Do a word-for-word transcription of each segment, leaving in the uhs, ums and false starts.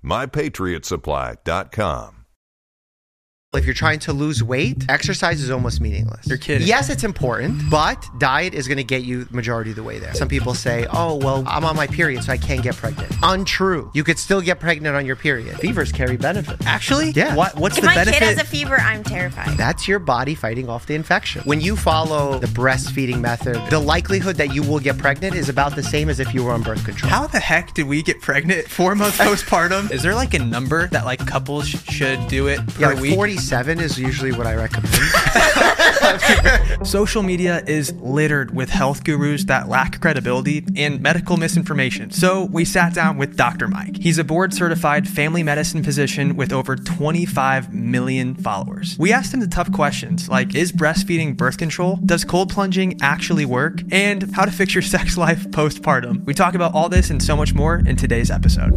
my patriot supply dot com. If you're trying to lose weight, exercise is almost meaningless. You're kidding. Yes, it's important, but diet is going to get you the majority of the way there. Some people say, oh, well, I'm on my period, so I can't get pregnant. Untrue. You could still get pregnant on your period. Fevers carry benefits. Actually? Yeah. What, what's if the benefit? If my kid has a fever, I'm terrified. That's your body fighting off the infection. When you follow the breastfeeding method, the likelihood that you will get pregnant is about the same as if you were on birth control. How the heck did we get pregnant four months postpartum? Is there like a number that like couples sh- should do it per yeah, like week? forty-seven is usually what I recommend. Social media is littered with health gurus that lack credibility and medical misinformation. So we sat down with Doctor Mike. He's a board-certified family medicine physician with over twenty-five million followers. We asked him the tough questions like, is breastfeeding birth control? Does cold plunging actually work? And how to fix your sex life postpartum. We talk about all this and so much more in today's episode.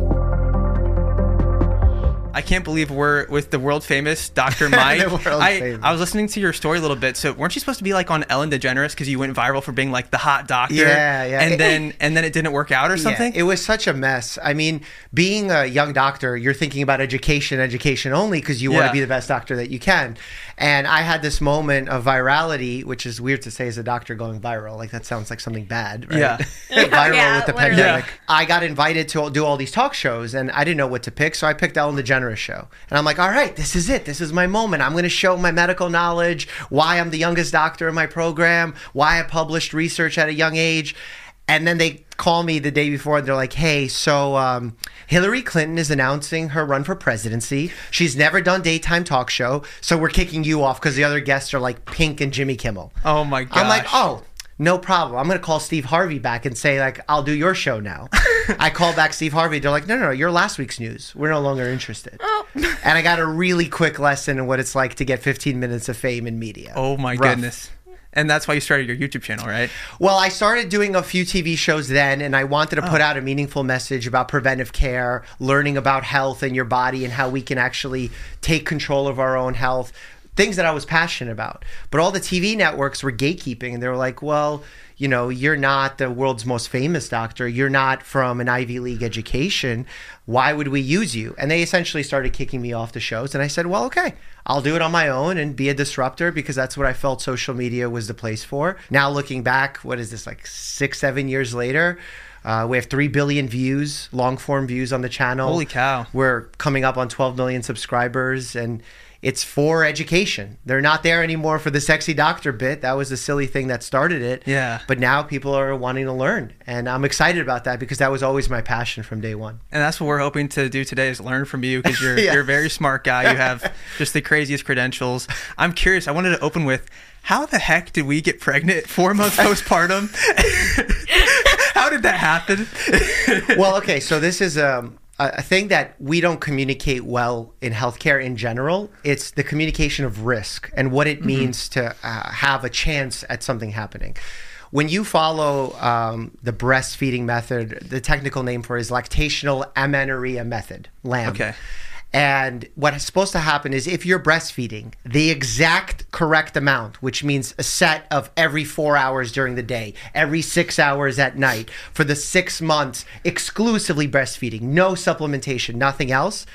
I can't believe we're with the world famous Doctor Mike. I, famous. I was listening to your story a little bit. So weren't you supposed to be like on Ellen DeGeneres because you went viral for being like the hot doctor? Yeah, yeah. And it, then and then it didn't work out or something? Yeah, it was such a mess. I mean, being a young doctor, you're thinking about education, education only because you yeah. want to be the best doctor that you can. And I had this moment of virality, which is weird to say as a doctor going viral. Like that sounds like something bad, right? Yeah. Viral yeah, with the literally. pandemic. Yeah. I got invited to do all these talk shows and I didn't know what to pick. So I picked Ellen DeGeneres show. And I'm like, all right, this is it. This is my moment. I'm going to show my medical knowledge, why I'm the youngest doctor in my program, why I published research at a young age. And then they call me the day before and they're like, hey, so um, Hillary Clinton is announcing her run for presidency. She's never done daytime talk show. So we're kicking you off because the other guests are like Pink and Jimmy Kimmel. Oh my gosh. I'm like, oh, no problem. I'm going to call Steve Harvey back and say, like, I'll do your show now. I call back Steve Harvey. They're like, no, no, no, you're last week's news. We're no longer interested. Oh. And I got a really quick lesson in what it's like to get fifteen minutes of fame in media. Oh, my Rough. goodness. And that's why you started your YouTube channel, right? Well, I started doing a few T V shows then, and I wanted to put oh. out a meaningful message about preventive care, learning about health and your body and how we can actually take control of our own health. Things that I was passionate about. But all the T V networks were gatekeeping and they were like, well, you know, you're not the world's most famous doctor. You're not from an Ivy League education. Why would we use you? And they essentially started kicking me off the shows. And I said, well, okay, I'll do it on my own and be a disruptor because that's what I felt social media was the place for. Now looking back, what is this, like six, seven years later? Uh, we have three billion views, long form views on the channel. Holy cow. We're coming up on twelve million subscribers and it's for education. They're not there anymore for the sexy doctor bit. That was the silly thing that started it. Yeah. But now people are wanting to learn. And I'm excited about that because that was always my passion from day one. And that's what we're hoping to do today is learn from you because you're yes. you're a very smart guy. You have just the craziest credentials. I'm curious. I wanted to open with, how the heck did we get pregnant four months postpartum? How did that happen? Well, okay. So this is... um. a thing that we don't communicate well in healthcare in general. It's the communication of risk and what it mm-hmm. means to uh, have a chance at something happening. When you follow um, the breastfeeding method, the technical name for it is lactational amenorrhea method, LAM. Okay. And what is supposed to happen is if you're breastfeeding the exact correct amount, which means a set of every four hours during the day, every six hours at night, for the six months, exclusively breastfeeding, no supplementation, nothing else,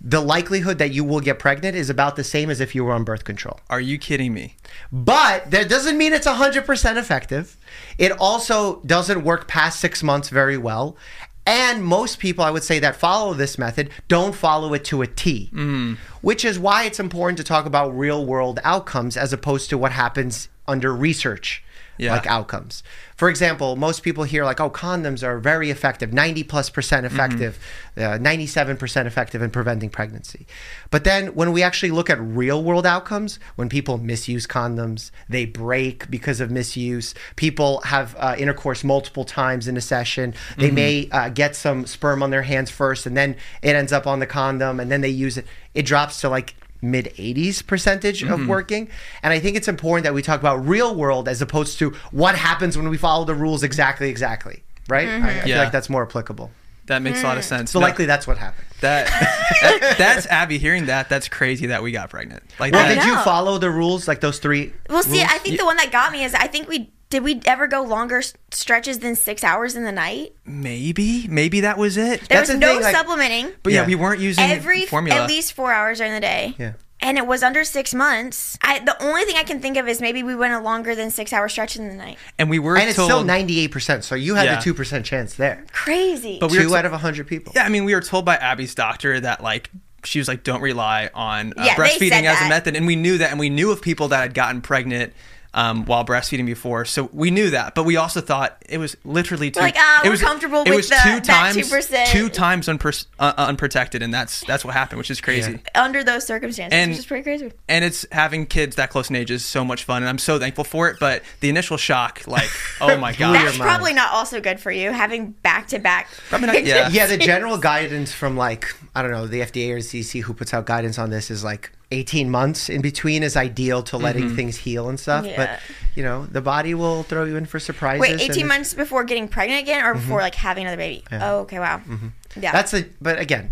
the likelihood that you will get pregnant is about the same as if you were on birth control. Are you kidding me? But that doesn't mean it's one hundred percent effective. It also doesn't work past six months very well. And most people, I would say, that follow this method don't follow it to a T, mm. which is why it's important to talk about real-world outcomes as opposed to what happens under research. Yeah. Like outcomes. For example, most people hear like, oh, condoms are very effective, ninety plus percent effective, mm-hmm. uh, ninety-seven percent effective in preventing pregnancy. But then when we actually look at real world outcomes, when people misuse condoms, they break because of misuse, people have uh, intercourse multiple times in a session, they mm-hmm. may uh, get some sperm on their hands first and then it ends up on the condom and then they use it, it drops to like mid eighties percentage mm-hmm. of working. And I think it's important that we talk about real world as opposed to what happens when we follow the rules exactly, exactly. Right? Mm-hmm. I, I yeah. feel like that's more applicable. That makes mm. a lot of sense. So no, likely that's what happened. That, that That's Abby hearing that. That's crazy that we got pregnant. Like, well, that, did you follow the rules, like those three Well, rules? see, I think yeah. the one that got me is I think we, did we ever go longer stretches than six hours in the night? Maybe. Maybe that was it. There That's was the no thing, like, supplementing. But yeah, yeah, we weren't using every formula. At least four hours during the day. Yeah. And it was under six months. I, the only thing I can think of is maybe we went a longer than six hour stretch in the night. And we were, and it's told, still ninety-eight percent. So you had yeah. the two percent chance there. Crazy. But we Two were to- out of one hundred people. Yeah, I mean, we were told by Abby's doctor that, like, she was like, don't rely on uh, yeah, breastfeeding as a method. And we knew that. And we knew of people that had gotten pregnant Um, while breastfeeding before, so we knew that, but we also thought it was literally two. We're like, uh, it we're was comfortable it with was the, two times, that two percent. Two times unpro- uh, unprotected, and that's that's what happened, which is crazy. Yeah. Under those circumstances, and, which is pretty crazy. And it's having kids that close in age is so much fun, and I'm so thankful for it. But the initial shock, like, oh my god, that's probably not also good for you having back to back. Yeah, yeah. The general guidance from, like, I don't know, the F D A or the C D C, who puts out guidance on this, is like, eighteen months in between is ideal to letting mm-hmm. things heal and stuff. Yeah. But, you know, the body will throw you in for surprises. Wait, eighteen months before getting pregnant again, or before mm-hmm. like having another baby? Yeah. Oh, okay. Wow. Mm-hmm. Yeah. That's a, but again,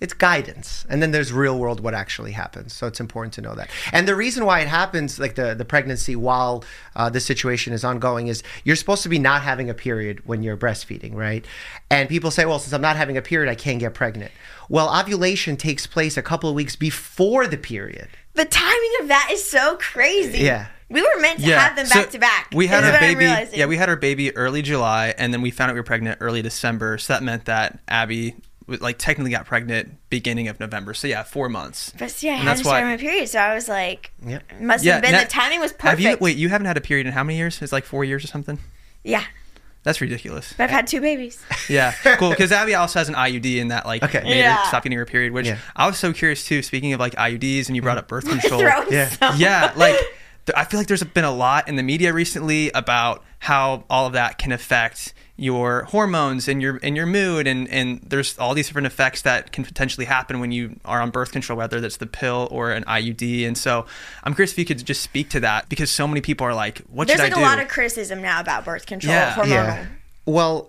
it's guidance. And then there's real world what actually happens. So it's important to know that. And the reason why it happens, like the, the pregnancy while uh, the situation is ongoing, is you're supposed to be not having a period when you're breastfeeding, right? And people say, well, since I'm not having a period, I can't get pregnant. Well, ovulation takes place a couple of weeks before the period. The timing of that is so crazy. Yeah. We were meant to yeah. have them back so to back. We had our baby. Yeah, we had our baby early July, and then we found out we were pregnant early December. So that meant that Abby, like, technically got pregnant beginning of November. So yeah, four months. But see, I and hadn't started my period, so I was like, yeah. must yeah, have been now, the timing was perfect. Have you, wait, you haven't had a period in how many years? It's like four years or something? Yeah. That's ridiculous. But I've had two babies. Yeah, cool. Because Abby also has an I U D in that, like, okay. made yeah. her stop getting her period, which yeah. I was so curious too. Speaking of, like, I U Ds, and you brought up birth control. yeah. yeah, like, th- I feel like there's been a lot in the media recently about how all of that can affect your hormones and your and your mood, and, and there's all these different effects that can potentially happen when you are on birth control, whether that's the pill or an I U D. And so I'm curious if you could just speak to that, because so many people are like, what there's should like I do? There's like a lot of criticism now about birth control, yeah. hormonal. Yeah. Well,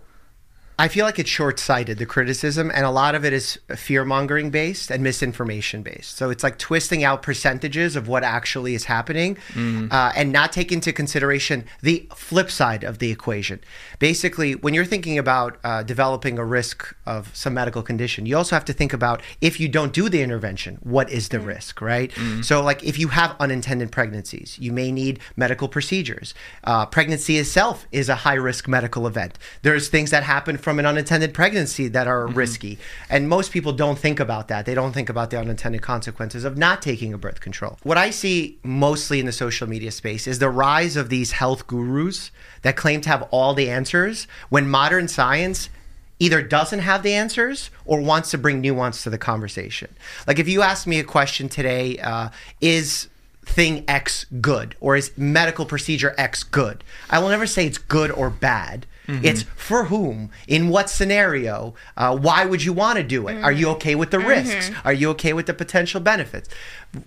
I feel like it's short-sighted, the criticism, and a lot of it is fear-mongering based and misinformation based. So it's like twisting out percentages of what actually is happening mm. uh, and not taking into consideration the flip side of the equation. Basically, when you're thinking about uh, developing a risk of some medical condition, you also have to think about, if you don't do the intervention, what is the mm. risk, right? Mm. So, like, if you have unintended pregnancies, you may need medical procedures. Uh, pregnancy itself is a high-risk medical event. There's things that happen from an unintended pregnancy that are mm-hmm. risky. And most people don't think about that. They don't think about the unintended consequences of not taking a birth control. What I see mostly in the social media space is the rise of these health gurus that claim to have all the answers, when modern science either doesn't have the answers or wants to bring nuance to the conversation. Like, if you ask me a question today, uh, is thing X good? Or is medical procedure X good? I will never say it's good or bad. Mm-hmm. It's for whom, in what scenario, uh, why would you want to do it? Mm-hmm. Are you okay with the mm-hmm. risks? Are you okay with the potential benefits?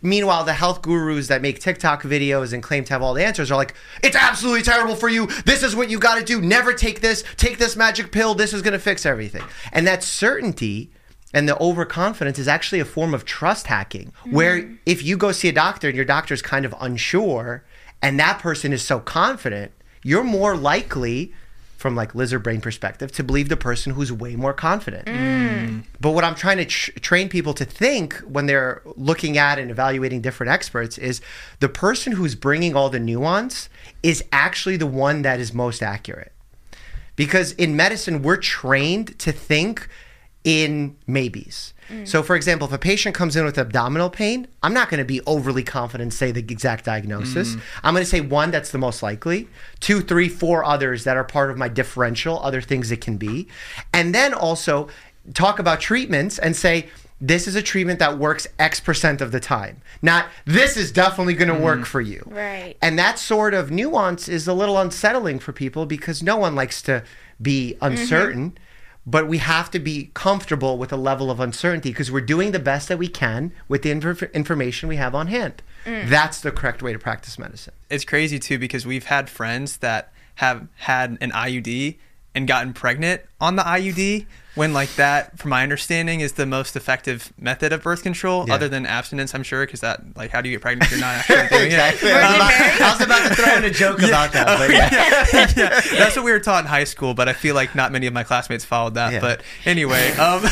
Meanwhile, the health gurus that make TikTok videos and claim to have all the answers are like, it's absolutely terrible for you. This is what you got to do. Never take this. Take this magic pill. This is going to fix everything. And that certainty and the overconfidence is actually a form of trust hacking, mm-hmm. where if you go see a doctor and your doctor is kind of unsure and that person is so confident, you're more likely, from like lizard brain perspective, to believe the person who's way more confident. Mm. But what I'm trying to tr- train people to think when they're looking at and evaluating different experts is the person who's bringing all the nuance is actually the one that is most accurate. Because in medicine, we're trained to think in maybes. Mm. So, for example, if a patient comes in with abdominal pain, I'm not going to be overly confident and say the exact diagnosis. Mm. I'm going to say one, that's the most likely, two, three, four others that are part of my differential, other things it can be. And then also talk about treatments and say, this is a treatment that works X percent of the time, not this is definitely going to work mm. for you. Right. And that sort of nuance is a little unsettling for people because no one likes to be uncertain. Mm-hmm. But we have to be comfortable with a level of uncertainty because we're doing the best that we can with the inf- information we have on hand. Mm. That's the correct way to practice medicine. It's crazy too because we've had friends that have had an I U D and gotten pregnant on the I U D when, like, that, from my understanding, is the most effective method of birth control, yeah. other than abstinence, I'm sure, because that, like, how do you get pregnant if you're not actually doing exactly. it? Um, I was about to throw in a joke yeah. about that. But yeah. yeah. Yeah. That's what we were taught in high school, but I feel like not many of my classmates followed that. Yeah. But anyway, um,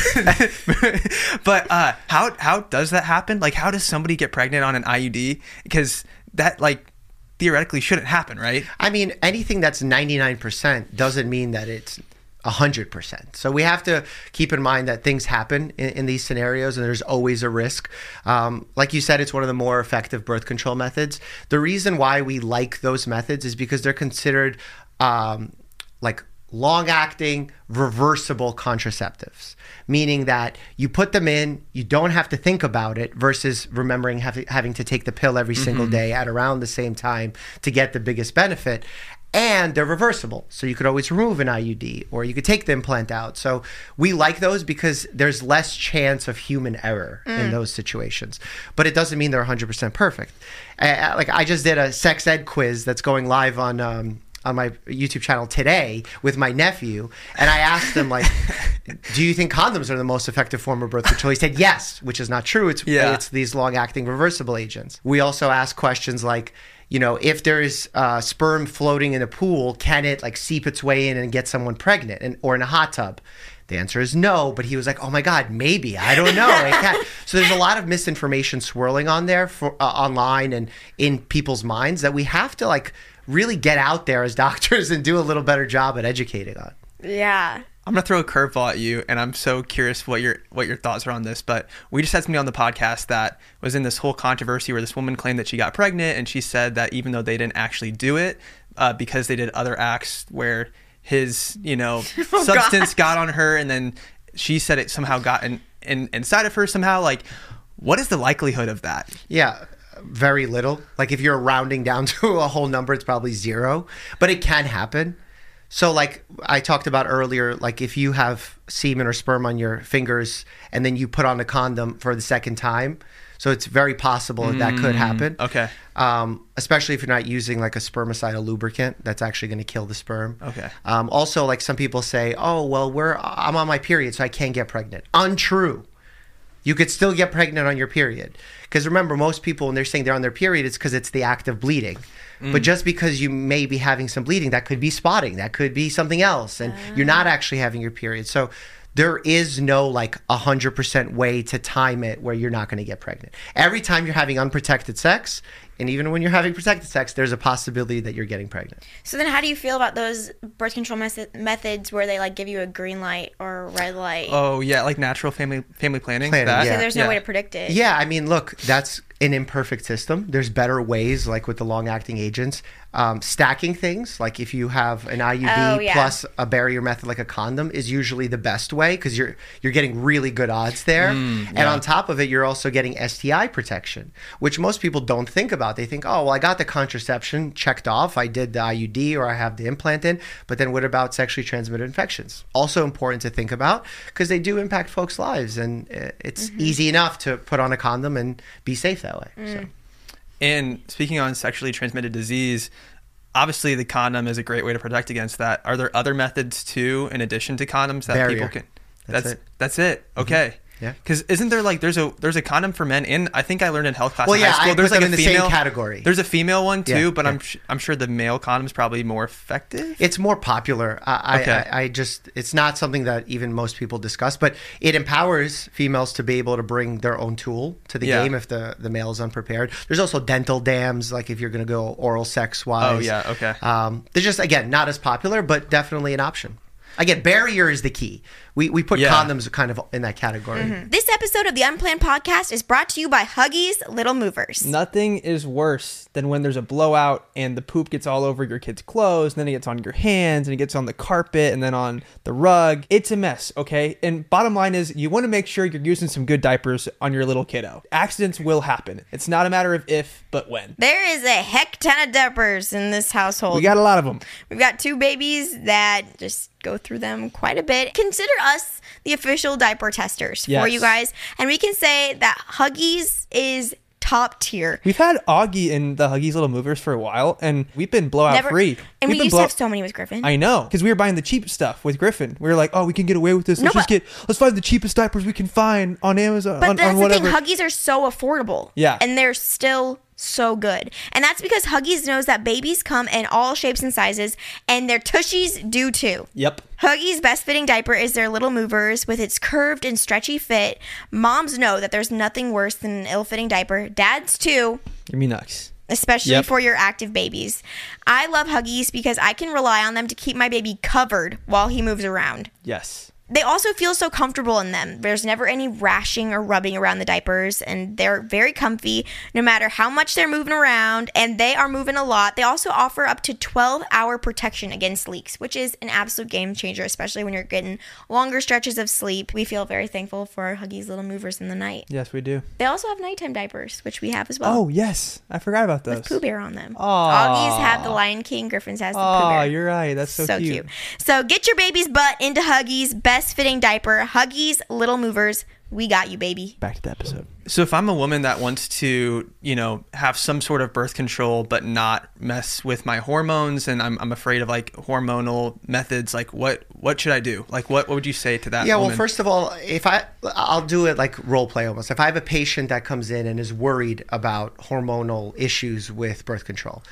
but uh, how how does that happen? Like, how does somebody get pregnant on an I U D? Because that, like, theoretically shouldn't happen, right? I mean, anything that's ninety-nine percent doesn't mean that it's one hundred percent. So we have to keep in mind that things happen in, in these scenarios and there's always a risk. Um, like you said, it's one of the more effective birth control methods. The reason why we like those methods is because they're considered um, like long-acting, reversible contraceptives, meaning that you put them in, you don't have to think about it versus remembering have, having to take the pill every mm-hmm. single day at around the same time to get the biggest benefit. And they're reversible. So you could always remove an I U D or you could take the implant out. So we like those because there's less chance of human error mm. in those situations. But it doesn't mean they're one hundred percent perfect. Uh, like I just did a sex ed quiz that's going live on... Um, on my YouTube channel today with my nephew, and I asked him, like, do you think condoms are the most effective form of birth control? He said yes, which is not true. It's yeah. it's these long-acting reversible agents. We also ask questions like, you know, if there is uh, sperm floating in a pool, can it, like, seep its way in and get someone pregnant, and or in a hot tub? The answer is no, but he was like, oh my God, maybe, I don't know, I can't. So there's a lot of misinformation swirling on there, for, uh, online and in people's minds that we have to, like, really get out there as doctors and do a little better job at educating on. Yeah. I'm going to throw a curveball at you, and I'm so curious what your what your thoughts are on this, but we just had somebody on the podcast that was in this whole controversy where this woman claimed that she got pregnant, and she said that even though they didn't actually do it, uh, because they did other acts where his, you know, oh, substance God. got on her, and then she said it somehow got in, in, inside of her somehow. Like, what is the likelihood of that? Yeah. Very little. Like, if you're rounding down to a whole number, it's probably zero, but it can happen. So, like I talked about earlier, like if you have semen or sperm on your fingers and then you put on a condom for the second time, so it's very possible that mm, that could happen. Okay. Um, especially if you're not using, like, a spermicidal lubricant that's actually going to kill the sperm. Okay. Um, also, like, some people say, oh, well, we're I'm on my period, so I can't get pregnant. Untrue. You could still get pregnant on your period. Because remember, most people, when they're saying they're on their period, it's because it's the act of bleeding. Mm. But just because you may be having some bleeding, that could be spotting, that could be something else, and oh. you're not actually having your period. So there is no, like, one hundred percent way to time it where you're not going to get pregnant. Every time you're having unprotected sex, and even when you're having protected sex, there's a possibility that you're getting pregnant. So then how do you feel about those birth control mes- methods where they, like, give you a green light or red light? Oh, yeah, like natural family family planning. planning that? Yeah. So there's no yeah. way to predict it. Yeah, I mean, look, that's an imperfect system. There's better ways, like with the long-acting agents. Um, stacking things, like if you have an I U D oh, yeah. plus a barrier method like a condom is usually the best way because you're you're getting really good odds there. Mm, and yeah. on top of it, you're also getting S T I protection, which most people don't think about. They think, oh, well, I got the contraception checked off. I did the I U D or I have the implant in. But then what about sexually transmitted infections? Also important to think about because they do impact folks' lives. And it's mm-hmm. easy enough to put on a condom and be safe that way. Mm. So. And speaking on sexually transmitted disease, obviously the condom is a great way to protect against that. Are there other methods too, in addition to condoms, that barrier. people can? That's, that's it. That's it. Okay. Mm-hmm. Yeah, because isn't there like there's a there's a condom for men in I think I learned in health class. Well, in yeah, high school. I there's put like them a in female, the same category. There's a female one too, yeah, but yeah. I'm I'm sure the male condom is probably more effective. It's more popular. I, okay. I I just it's not something that even most people discuss, but it empowers females to be able to bring their own tool to the yeah. game if the the male is unprepared. There's also dental dams, like if you're going to go oral sex wise. Oh yeah, okay. Um, they're just again not as popular, but definitely an option. Again, barrier is the key. We we put yeah. condoms kind of in that category. Mm-hmm. This episode of the Unplanned Podcast is brought to you by Huggies Little Movers. Nothing is worse than when there's a blowout and the poop gets all over your kid's clothes, and then it gets on your hands, and it gets on the carpet, and then on the rug. It's a mess, okay? And bottom line is, you want to make sure you're using some good diapers on your little kiddo. Accidents will happen. It's not a matter of if, but when. There is a heck ton of diapers in this household. We got a lot of them. We've got two babies that just go through them quite a bit. Consider us the official diaper testers yes. for you guys, and we can say that Huggies is top tier. We've had Augie in the Huggies Little Movers for a while, and we've been blowout Never, free. And we've we used blow- to have so many with Griffin. I know, because we were buying the cheap stuff with Griffin. We were like, oh, we can get away with this. Let's no, just get, let's find the cheapest diapers we can find on Amazon. But on, that's on whatever. The thing, Huggies are so affordable. Yeah. And they're still so good. And that's because Huggies knows that babies come in all shapes and sizes, and their tushies do too. Yep. Huggies' best-fitting diaper is their Little Movers. With its curved and stretchy fit, moms know that there's nothing worse than an ill-fitting diaper. Dads, too. Give me nuts. Especially yep. for your active babies. I love Huggies because I can rely on them to keep my baby covered while he moves around. Yes. They also feel so comfortable in them. There's never any rashing or rubbing around the diapers, and they're very comfy no matter how much they're moving around, and they are moving a lot. They also offer up to twelve-hour protection against leaks, which is an absolute game changer, especially when you're getting longer stretches of sleep. We feel very thankful for Huggies Little Movers in the night. Yes, we do. They also have nighttime diapers, which we have as well. Oh, yes. I forgot about those. With Pooh Bear on them. Aww. Huggies have the Lion King. Griffin's has the Aww, Pooh Bear. Oh, you're right. That's so, so cute. cute. So get your baby's butt into Huggies. Best fitting diaper, Huggies, Little Movers. We got you, baby. Back to the episode. So if I'm a woman that wants to, you know, have some sort of birth control but not mess with my hormones, and I'm I'm afraid of like hormonal methods, like what what should I do? Like what, what would you say to that? Yeah, woman? Well, first of all, if I I'll do it like role play almost. If I have a patient that comes in and is worried about hormonal issues with birth control,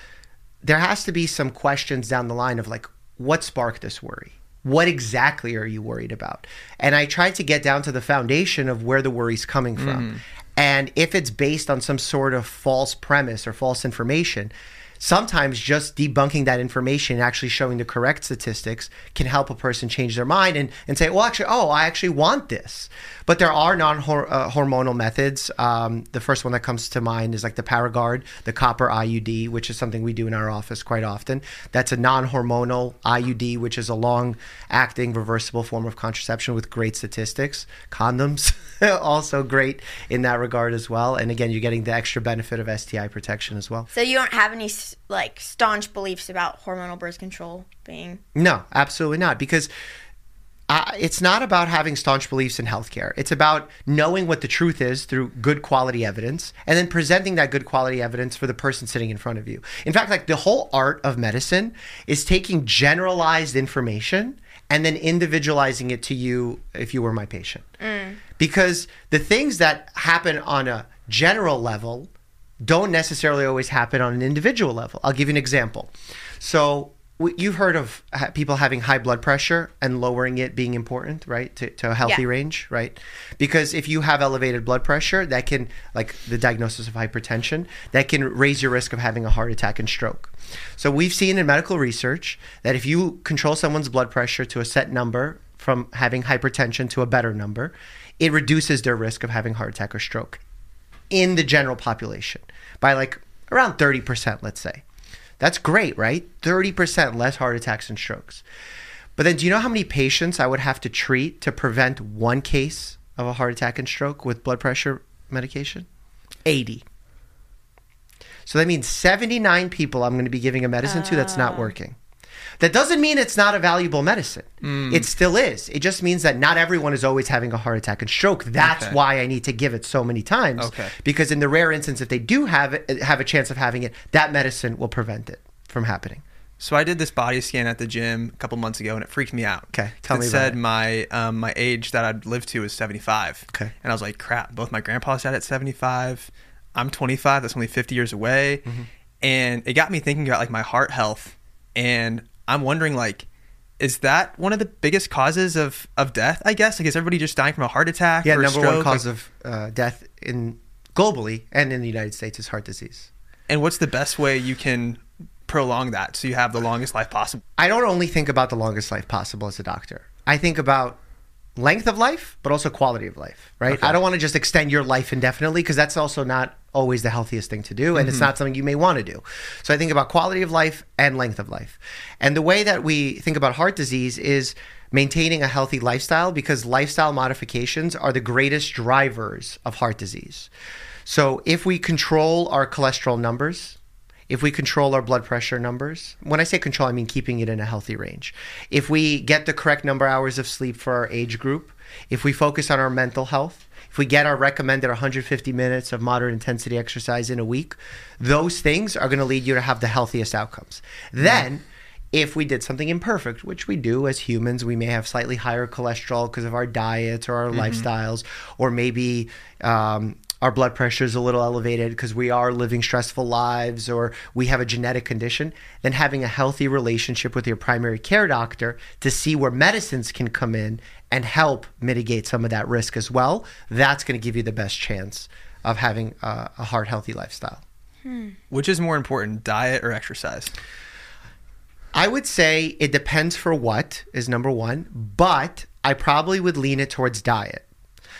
there has to be some questions down the line of like, what sparked this worry? What exactly are you worried about? And I tried to get down to the foundation of where the worry's coming from. Mm. And if it's based on some sort of false premise or false information, sometimes just debunking that information and actually showing the correct statistics can help a person change their mind and, and say, well, actually, oh, I actually want this. But there are non-hormonal methods. Um, the first one that comes to mind is like the Paragard, the copper I U D, which is something we do in our office quite often. That's a non-hormonal I U D, which is a long-acting, reversible form of contraception with great statistics. Condoms, also great in that regard as well. And again, you're getting the extra benefit of S T I protection as well. So you don't have any st- like staunch beliefs about hormonal birth control being? No, absolutely not. Because Uh, it's not about having staunch beliefs in healthcare. It's about knowing what the truth is through good quality evidence and then presenting that good quality evidence for the person sitting in front of you. In fact, like the whole art of medicine is taking generalized information and then individualizing it to you if you were my patient. Mm. Because the things that happen on a general level don't necessarily always happen on an individual level. I'll give you an example. So you've heard of people having high blood pressure and lowering it being important, right? To, to a healthy yeah. range, right? Because if you have elevated blood pressure, that can, like the diagnosis of hypertension, that can raise your risk of having a heart attack and stroke. So we've seen in medical research that if you control someone's blood pressure to a set number from having hypertension to a better number, it reduces their risk of having heart attack or stroke in the general population by like around thirty percent, let's say. That's great, right? thirty percent less heart attacks and strokes. But then do you know how many patients I would have to treat to prevent one case of a heart attack and stroke with blood pressure medication? eighty. So that means seventy-nine people I'm going to be giving a medicine uh. to that's not working. That doesn't mean it's not a valuable medicine. Mm. It still is. It just means that not everyone is always having a heart attack and stroke. That's okay. why I need to give it so many times. Okay. Because in the rare instance, if they do have it, have a chance of having it, that medicine will prevent it from happening. So I did this body scan at the gym a couple months ago, and it freaked me out. Okay, tell me about it. It said my um, my age that I'd live to is seventy-five. Okay, and I was like, crap. Both my grandpas died at seventy-five. I'm twenty-five. That's only fifty years away. Mm-hmm. And it got me thinking about like my heart health, and I'm wondering like, is that one of the biggest causes of of death? I guess like is everybody just dying from a heart attack? Yeah, or number a stroke? one cause like, of uh, death in globally and in the United States is heart disease. And what's the best way you can prolong that so you have the longest life possible? I don't only think about the longest life possible as a doctor. I think about length of life, but also quality of life, right? Okay. I don't want to just extend your life indefinitely because that's also not always the healthiest thing to do, and mm-hmm. it's not something you may want to do. So I think about quality of life and length of life. And the way that we think about heart disease is maintaining a healthy lifestyle, because lifestyle modifications are the greatest drivers of heart disease. So if we control our cholesterol numbers, if we control our blood pressure numbers, when I say control, I mean keeping it in a healthy range. If we get the correct number of hours of sleep for our age group, if we focus on our mental health, if we get our recommended one hundred fifty minutes of moderate intensity exercise in a week, those things are going to lead you to have the healthiest outcomes. Then, if we did something imperfect, which we do as humans, we may have slightly higher cholesterol because of our diets or our mm-hmm. lifestyles, or maybe um, our blood pressure is a little elevated because we are living stressful lives, or we have a genetic condition, then having a healthy relationship with your primary care doctor to see where medicines can come in and help mitigate some of that risk as well, that's going to give you the best chance of having a, a heart healthy lifestyle. Hmm. Which is more important, diet or exercise? I would say it depends for what is number one, but I probably would lean it towards diet.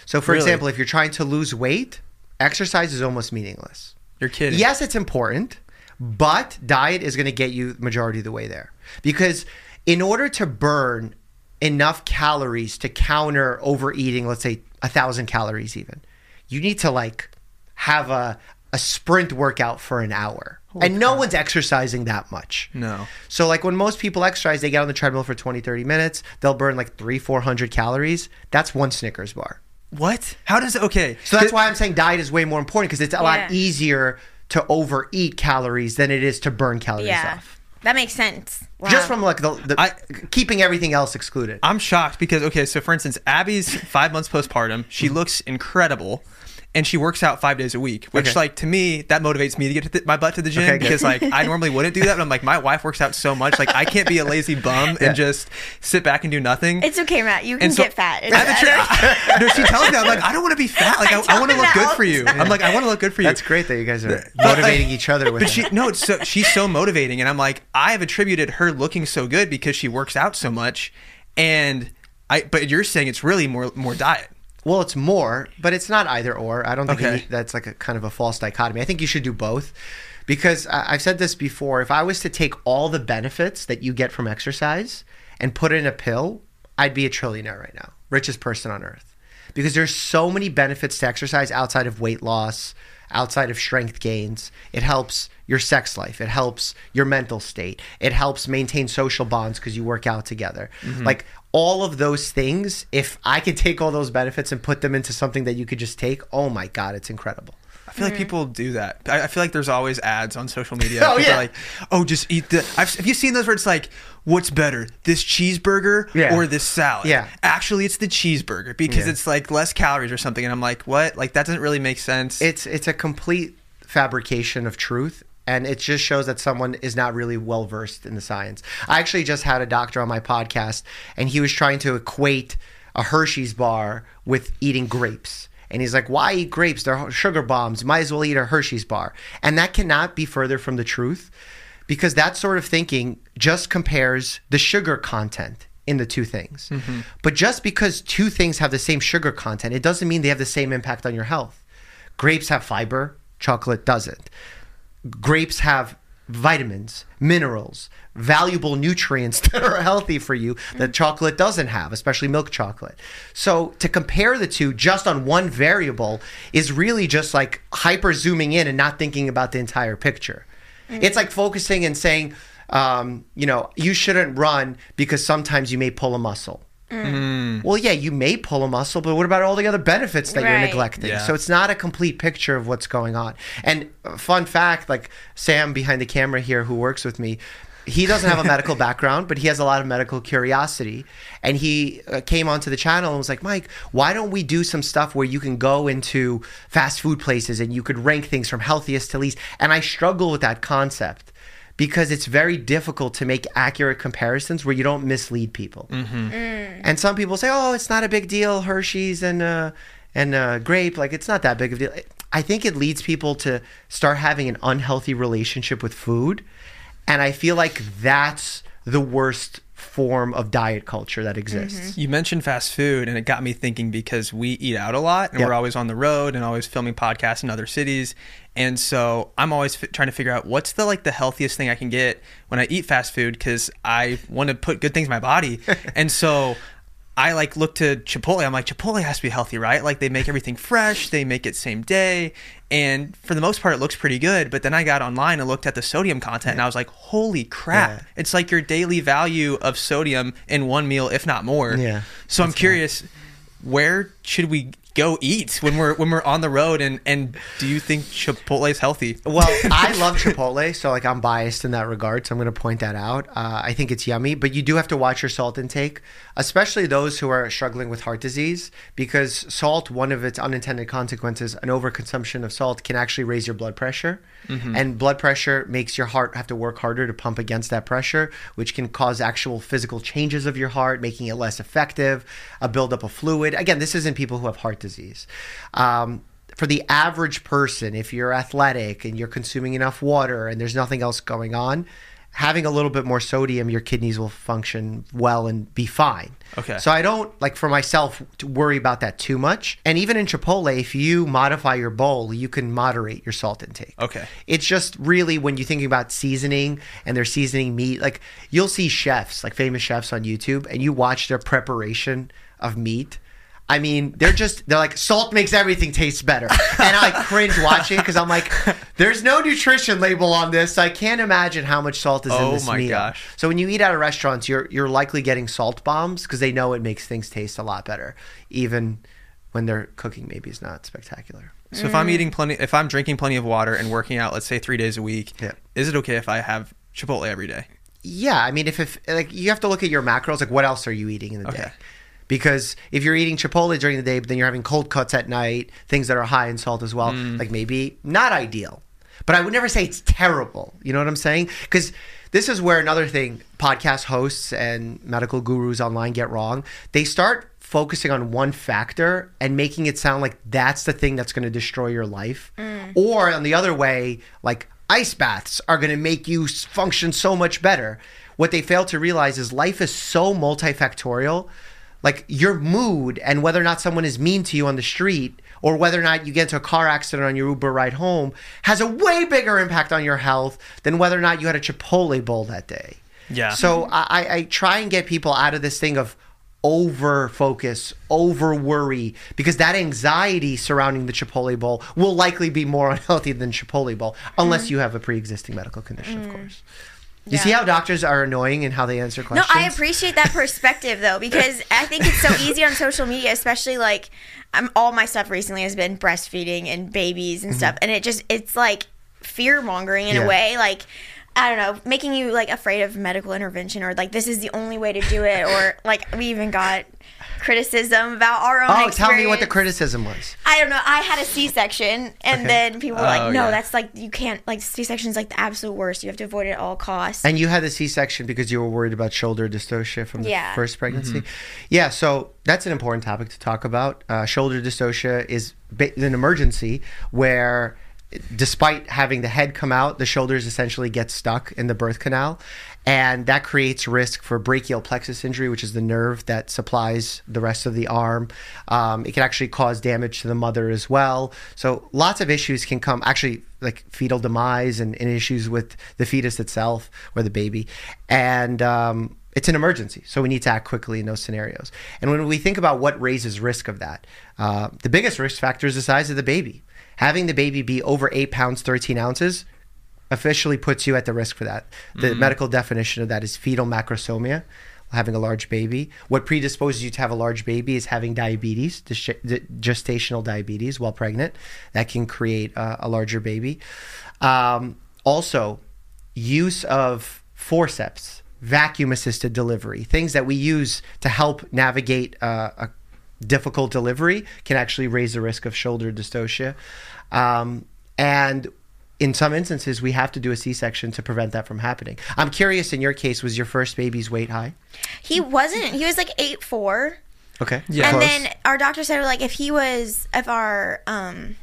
So for really? example, if you're trying to lose weight, exercise is almost meaningless. You're kidding. Yes, it's important, but diet is going to get you the majority of the way there. Because in order to burn enough calories to counter overeating, let's say one thousand calories even, you need to like have a, a sprint workout for an hour. Holy and no God. one's exercising that much. No. So like when most people exercise, they get on the treadmill for twenty, thirty minutes. They'll burn like three, four hundred calories. That's one Snickers bar. What? How does it? Okay. So that's why I'm saying diet is way more important, because it's a yeah. lot easier to overeat calories than it is to burn calories yeah. off. That makes sense. Wow. Just from like the, the I, keeping everything else excluded. I'm shocked because, okay, so for instance, Abby's five months postpartum. She looks incredible. And she works out five days a week, which okay. like to me, that motivates me to get to the, my butt to the gym okay, because like I normally wouldn't do that. But I'm like, my wife works out so much. Like I can't be a lazy bum yeah. and just sit back and do nothing. It's okay, Matt. You can so, get fat. It's I, no, she tells me, I'm like, I don't want to be fat. Like I, I, I want to look good for you. I'm like, I want to look good for you. That's great that you guys are but, motivating like, each other with but she, no, it's so, she's so motivating. And I'm like, I have attributed her looking so good because she works out so much. And I, but you're saying it's really more more diet. Well, it's more, but it's not either or. I don't think okay. you, that's like a kind of a false dichotomy. I think you should do both, because I've said this before. If I was to take all the benefits that you get from exercise and put in a pill, I'd be a trillionaire right now, richest person on earth, because there's so many benefits to exercise outside of weight loss, outside of strength gains. It helps your sex life. It helps your mental state. It helps maintain social bonds because you work out together. Mm-hmm. Like all of those things, if I could take all those benefits and put them into something that you could just take, oh my God, it's incredible. I feel mm-hmm. like people do that. I, I feel like there's always ads on social media. Oh, people yeah. are like, oh, just eat the... I've, have you seen those where it's like, what's better, this cheeseburger yeah. or this salad? Yeah. Actually, it's the cheeseburger because yeah. it's like less calories or something. And I'm like, what? Like that doesn't really make sense. It's It's a complete fabrication of truth. And it just shows that someone is not really well-versed in the science. I actually just had a doctor on my podcast, and he was trying to equate a Hershey's bar with eating grapes. And he's like, why eat grapes? They're sugar bombs. Might as well eat a Hershey's bar. And that cannot be further from the truth, because that sort of thinking just compares the sugar content in the two things. Mm-hmm. But just because two things have the same sugar content, it doesn't mean they have the same impact on your health. Grapes have fiber. Chocolate doesn't. Grapes have vitamins, minerals, valuable nutrients that are healthy for you that chocolate doesn't have, especially milk chocolate. So to compare the two just on one variable is really just like hyper zooming in and not thinking about the entire picture. Mm-hmm. It's like focusing and saying, um, you know, you shouldn't run because sometimes you may pull a muscle. Mm. Well, yeah, you may pull a muscle, but what about all the other benefits that right. you're neglecting? Yeah. So it's not a complete picture of what's going on. And fun fact, like Sam behind the camera here who works with me, He doesn't have a medical background, but he has a lot of medical curiosity. And he uh, came onto the channel and was like, Mike, why don't we do some stuff where you can go into fast food places and you could rank things from healthiest to least? And I struggle with that concept because it's very difficult to make accurate comparisons where you don't mislead people. Mm-hmm. mm. And some people say, oh, it's not a big deal, Hershey's and uh, and uh, grape. Like, it's not that big of a deal. I think it leads people to start having an unhealthy relationship with food. And I feel like that's the worst form of diet culture that exists. Mm-hmm. You mentioned fast food, and it got me thinking because we eat out a lot, and yep. we're always on the road and always filming podcasts in other cities. And so I'm always f- trying to figure out what's the like the healthiest thing I can get when I eat fast food because I want to put good things in my body. And so I like look to Chipotle. I'm like, Chipotle has to be healthy, right? Like they make everything fresh. They make it same day. And for the most part, it looks pretty good. But then I got online and looked at the sodium content yeah. and I was like, holy crap. Yeah. It's like your daily value of sodium in one meal, if not more. Yeah. So I'm curious, not. where should we go eat when we're when we're on the road? And, and do you think Chipotle is healthy? Well, I love Chipotle. So like I'm biased in that regard. So I'm going to point that out. Uh, I think it's yummy. But you do have to watch your salt intake, especially those who are struggling with heart disease, because salt, one of its unintended consequences, an overconsumption of salt can actually raise your blood pressure. Mm-hmm. And blood pressure makes your heart have to work harder to pump against that pressure, which can cause actual physical changes of your heart, making it less effective, a buildup of fluid. Again, this is in people who have heart disease. Um, for the average person, if you're athletic and you're consuming enough water and there's nothing else going on, having a little bit more sodium, your kidneys will function well and be fine. Okay. So I don't, like for myself, worry about that too much. And even in Chipotle, if you modify your bowl, you can moderate your salt intake. Okay. It's just really when you're thinking about seasoning and they're seasoning meat, like you'll see chefs, like famous chefs on YouTube, and you watch their preparation of meat. I mean, they're just, they're like, salt makes everything taste better. And I like, cringe watching because I'm like, there's no nutrition label on this. So I can't imagine how much salt is oh in this meal. Oh my gosh. So when you eat out of restaurants, you're you're likely getting salt bombs because they know it makes things taste a lot better. Even when their cooking maybe is not spectacular. So mm. if I'm eating plenty, if I'm drinking plenty of water and working out, let's say three days a week, yeah. is it okay if I have Chipotle every day? Yeah. I mean, if, if like you have to look at your macros, like what else are you eating in the okay. day? Because if you're eating Chipotle during the day, but then you're having cold cuts at night, things that are high in salt as well, mm. like maybe not ideal. But I would never say it's terrible. You know what I'm saying? Because this is where another thing podcast hosts and medical gurus online get wrong. They start focusing on one factor and making it sound like that's the thing that's going to destroy your life. Mm. Or on the other way, like ice baths are going to make you function so much better. What they fail to realize is life is so multifactorial. Like your mood and whether or not someone is mean to you on the street or whether or not you get into a car accident on your Uber ride home has a way bigger impact on your health than whether or not you had a Chipotle bowl that day. Yeah. So I, I try and get people out of this thing of over focus, over worry, because that anxiety surrounding the Chipotle bowl will likely be more unhealthy than Chipotle bowl, unless mm. you have a pre-existing medical condition, mm. of course. You yeah. see how doctors are annoying and how they answer questions? No, I appreciate that perspective, though, because I think it's so easy on social media, especially, like, I'm all my stuff recently has been breastfeeding and babies and mm-hmm. stuff, and it just, it's, like, fear-mongering in yeah. a way, like, I don't know, making you, like, afraid of medical intervention or, like, this is the only way to do it, or, like, we even got criticism about our own oh, experience. Tell me what the criticism was. I don't know. I had a C-section, and okay. then people were oh, like, no, yeah. that's like, you can't, like, C-section is like the absolute worst. You have to avoid it at all costs. And you had the C-section because you were worried about shoulder dystocia from the yeah. first pregnancy? Mm-hmm. Yeah, so that's an important topic to talk about. Uh, shoulder dystocia is an emergency where, despite having the head come out, the shoulders essentially get stuck in the birth canal, and that creates risk for brachial plexus injury, which is the nerve that supplies the rest of the arm. Um, it can actually cause damage to the mother as well. So lots of issues can come, actually, like fetal demise and, and issues with the fetus itself or the baby. And um, it's an emergency, so we need to act quickly in those scenarios. And when we think about what raises risk of that, uh, the biggest risk factor is the size of the baby. Having the baby be over eight pounds, thirteen ounces officially puts you at the risk for that. The mm-hmm. medical definition of that is fetal macrosomia, having a large baby. What predisposes you to have a large baby is having diabetes, gestational diabetes while pregnant. That can create a, a larger baby. Um, also, use of forceps, vacuum-assisted delivery, things that we use to help navigate uh, a difficult delivery can actually raise the risk of shoulder dystocia. Um, and in some instances, we have to do a C-section to prevent that from happening. I'm curious, in your case, was your first baby's weight high? He wasn't. He was like eight foot four. Okay. Yeah. And Close. Then our doctor said, like, if he was, if our um,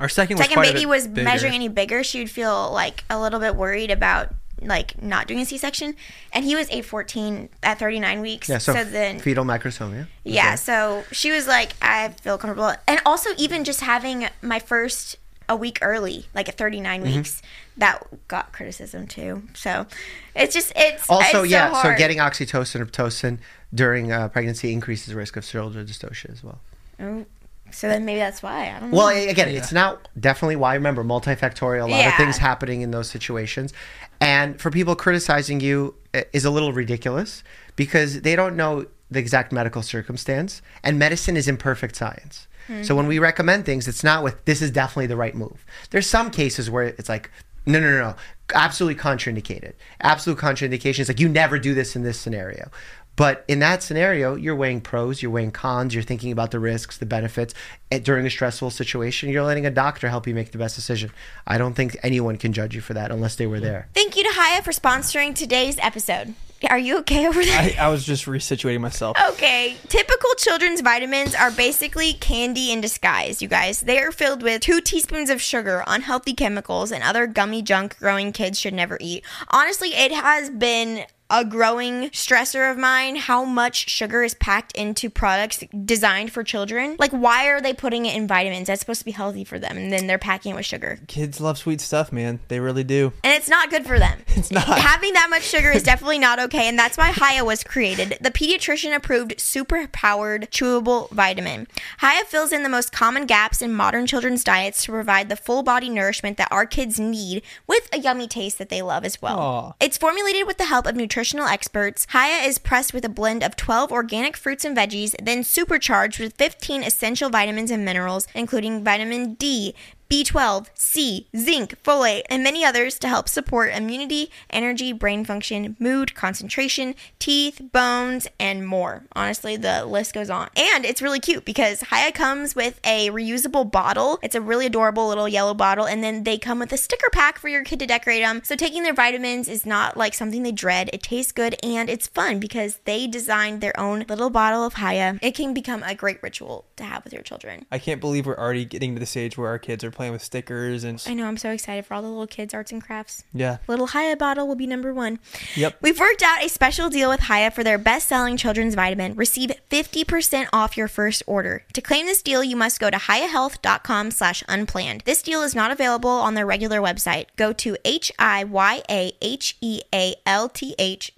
our second, second was baby was bigger. measuring any bigger, she would feel like a little bit worried about like not doing a C-section. And he was eight fourteen at thirty-nine weeks. Yeah, so, so then fetal macrosomia. Yeah. Okay. So she was like, I feel comfortable. And also even just having my first a week early, like at thirty-nine weeks, that got criticism too. So it's just, it's also, it's yeah. So, hard. So getting oxytocin or Pitocin during uh, pregnancy increases the risk of shoulder dystocia as well. Oh, so then maybe that's why. I don't know. Well, again, yeah. it's not definitely why. Remember, multifactorial, a lot yeah. of things happening in those situations. And for people criticizing you is a little ridiculous because they don't know the exact medical circumstance, and medicine is imperfect science. Mm-hmm. So when we recommend things, it's not with, this is definitely the right move. There's some cases where it's like, no, no, no, no, absolutely contraindicated. Absolute contraindication is like, you never do this in this scenario. But in that scenario, you're weighing pros, you're weighing cons, you're thinking about the risks, the benefits. And during a stressful situation, you're letting a doctor help you make the best decision. I don't think anyone can judge you for that unless they were there. Thank you to Hiya for sponsoring today's episode. Are you okay over there? I, I was just resituating myself. Okay. Typical children's vitamins are basically candy in disguise, you guys. They are filled with two teaspoons of sugar, unhealthy chemicals, and other gummy junk growing kids should never eat. Honestly, it has been a growing stressor of mine how much sugar is packed into products designed for children. Like, why are they putting it in vitamins? That's supposed to be healthy for them, and then they're packing it with sugar. Kids love sweet stuff, man. They really do. And it's not good for them. It's not. Having that much sugar is definitely not okay, and that's why Hiya was created, the pediatrician-approved, super-powered, chewable vitamin. Hiya fills in the most common gaps in modern children's diets to provide the full-body nourishment that our kids need with a yummy taste that they love as well. Aww. It's formulated with the help of nutrition Nutritional experts. Hiya is pressed with a blend of twelve organic fruits and veggies, then supercharged with fifteen essential vitamins and minerals, including vitamin D, B twelve, C, zinc, folate, and many others to help support immunity, energy, brain function, mood, concentration, teeth, bones, and more. Honestly, the list goes on. And it's really cute because Hiya comes with a reusable bottle. It's a really adorable little yellow bottle, and then they come with a sticker pack for your kid to decorate them. So taking their vitamins is not like something they dread. It tastes good and it's fun because they designed their own little bottle of Hiya. It can become a great ritual to have with your children. I can't believe we're already getting to the stage where our kids are playing with stickers. And I know, I'm so excited for all the little kids' arts and crafts. Yeah. Little Hiya bottle will be number one. Yep. We've worked out a special deal with Hiya for their best-selling children's vitamin. Receive fifty percent off your first order. To claim this deal, you must go to hiyahealth.com slash unplanned. This deal is not available on their regular website. Go to H-I-Y-A-H-E-A-L-T-H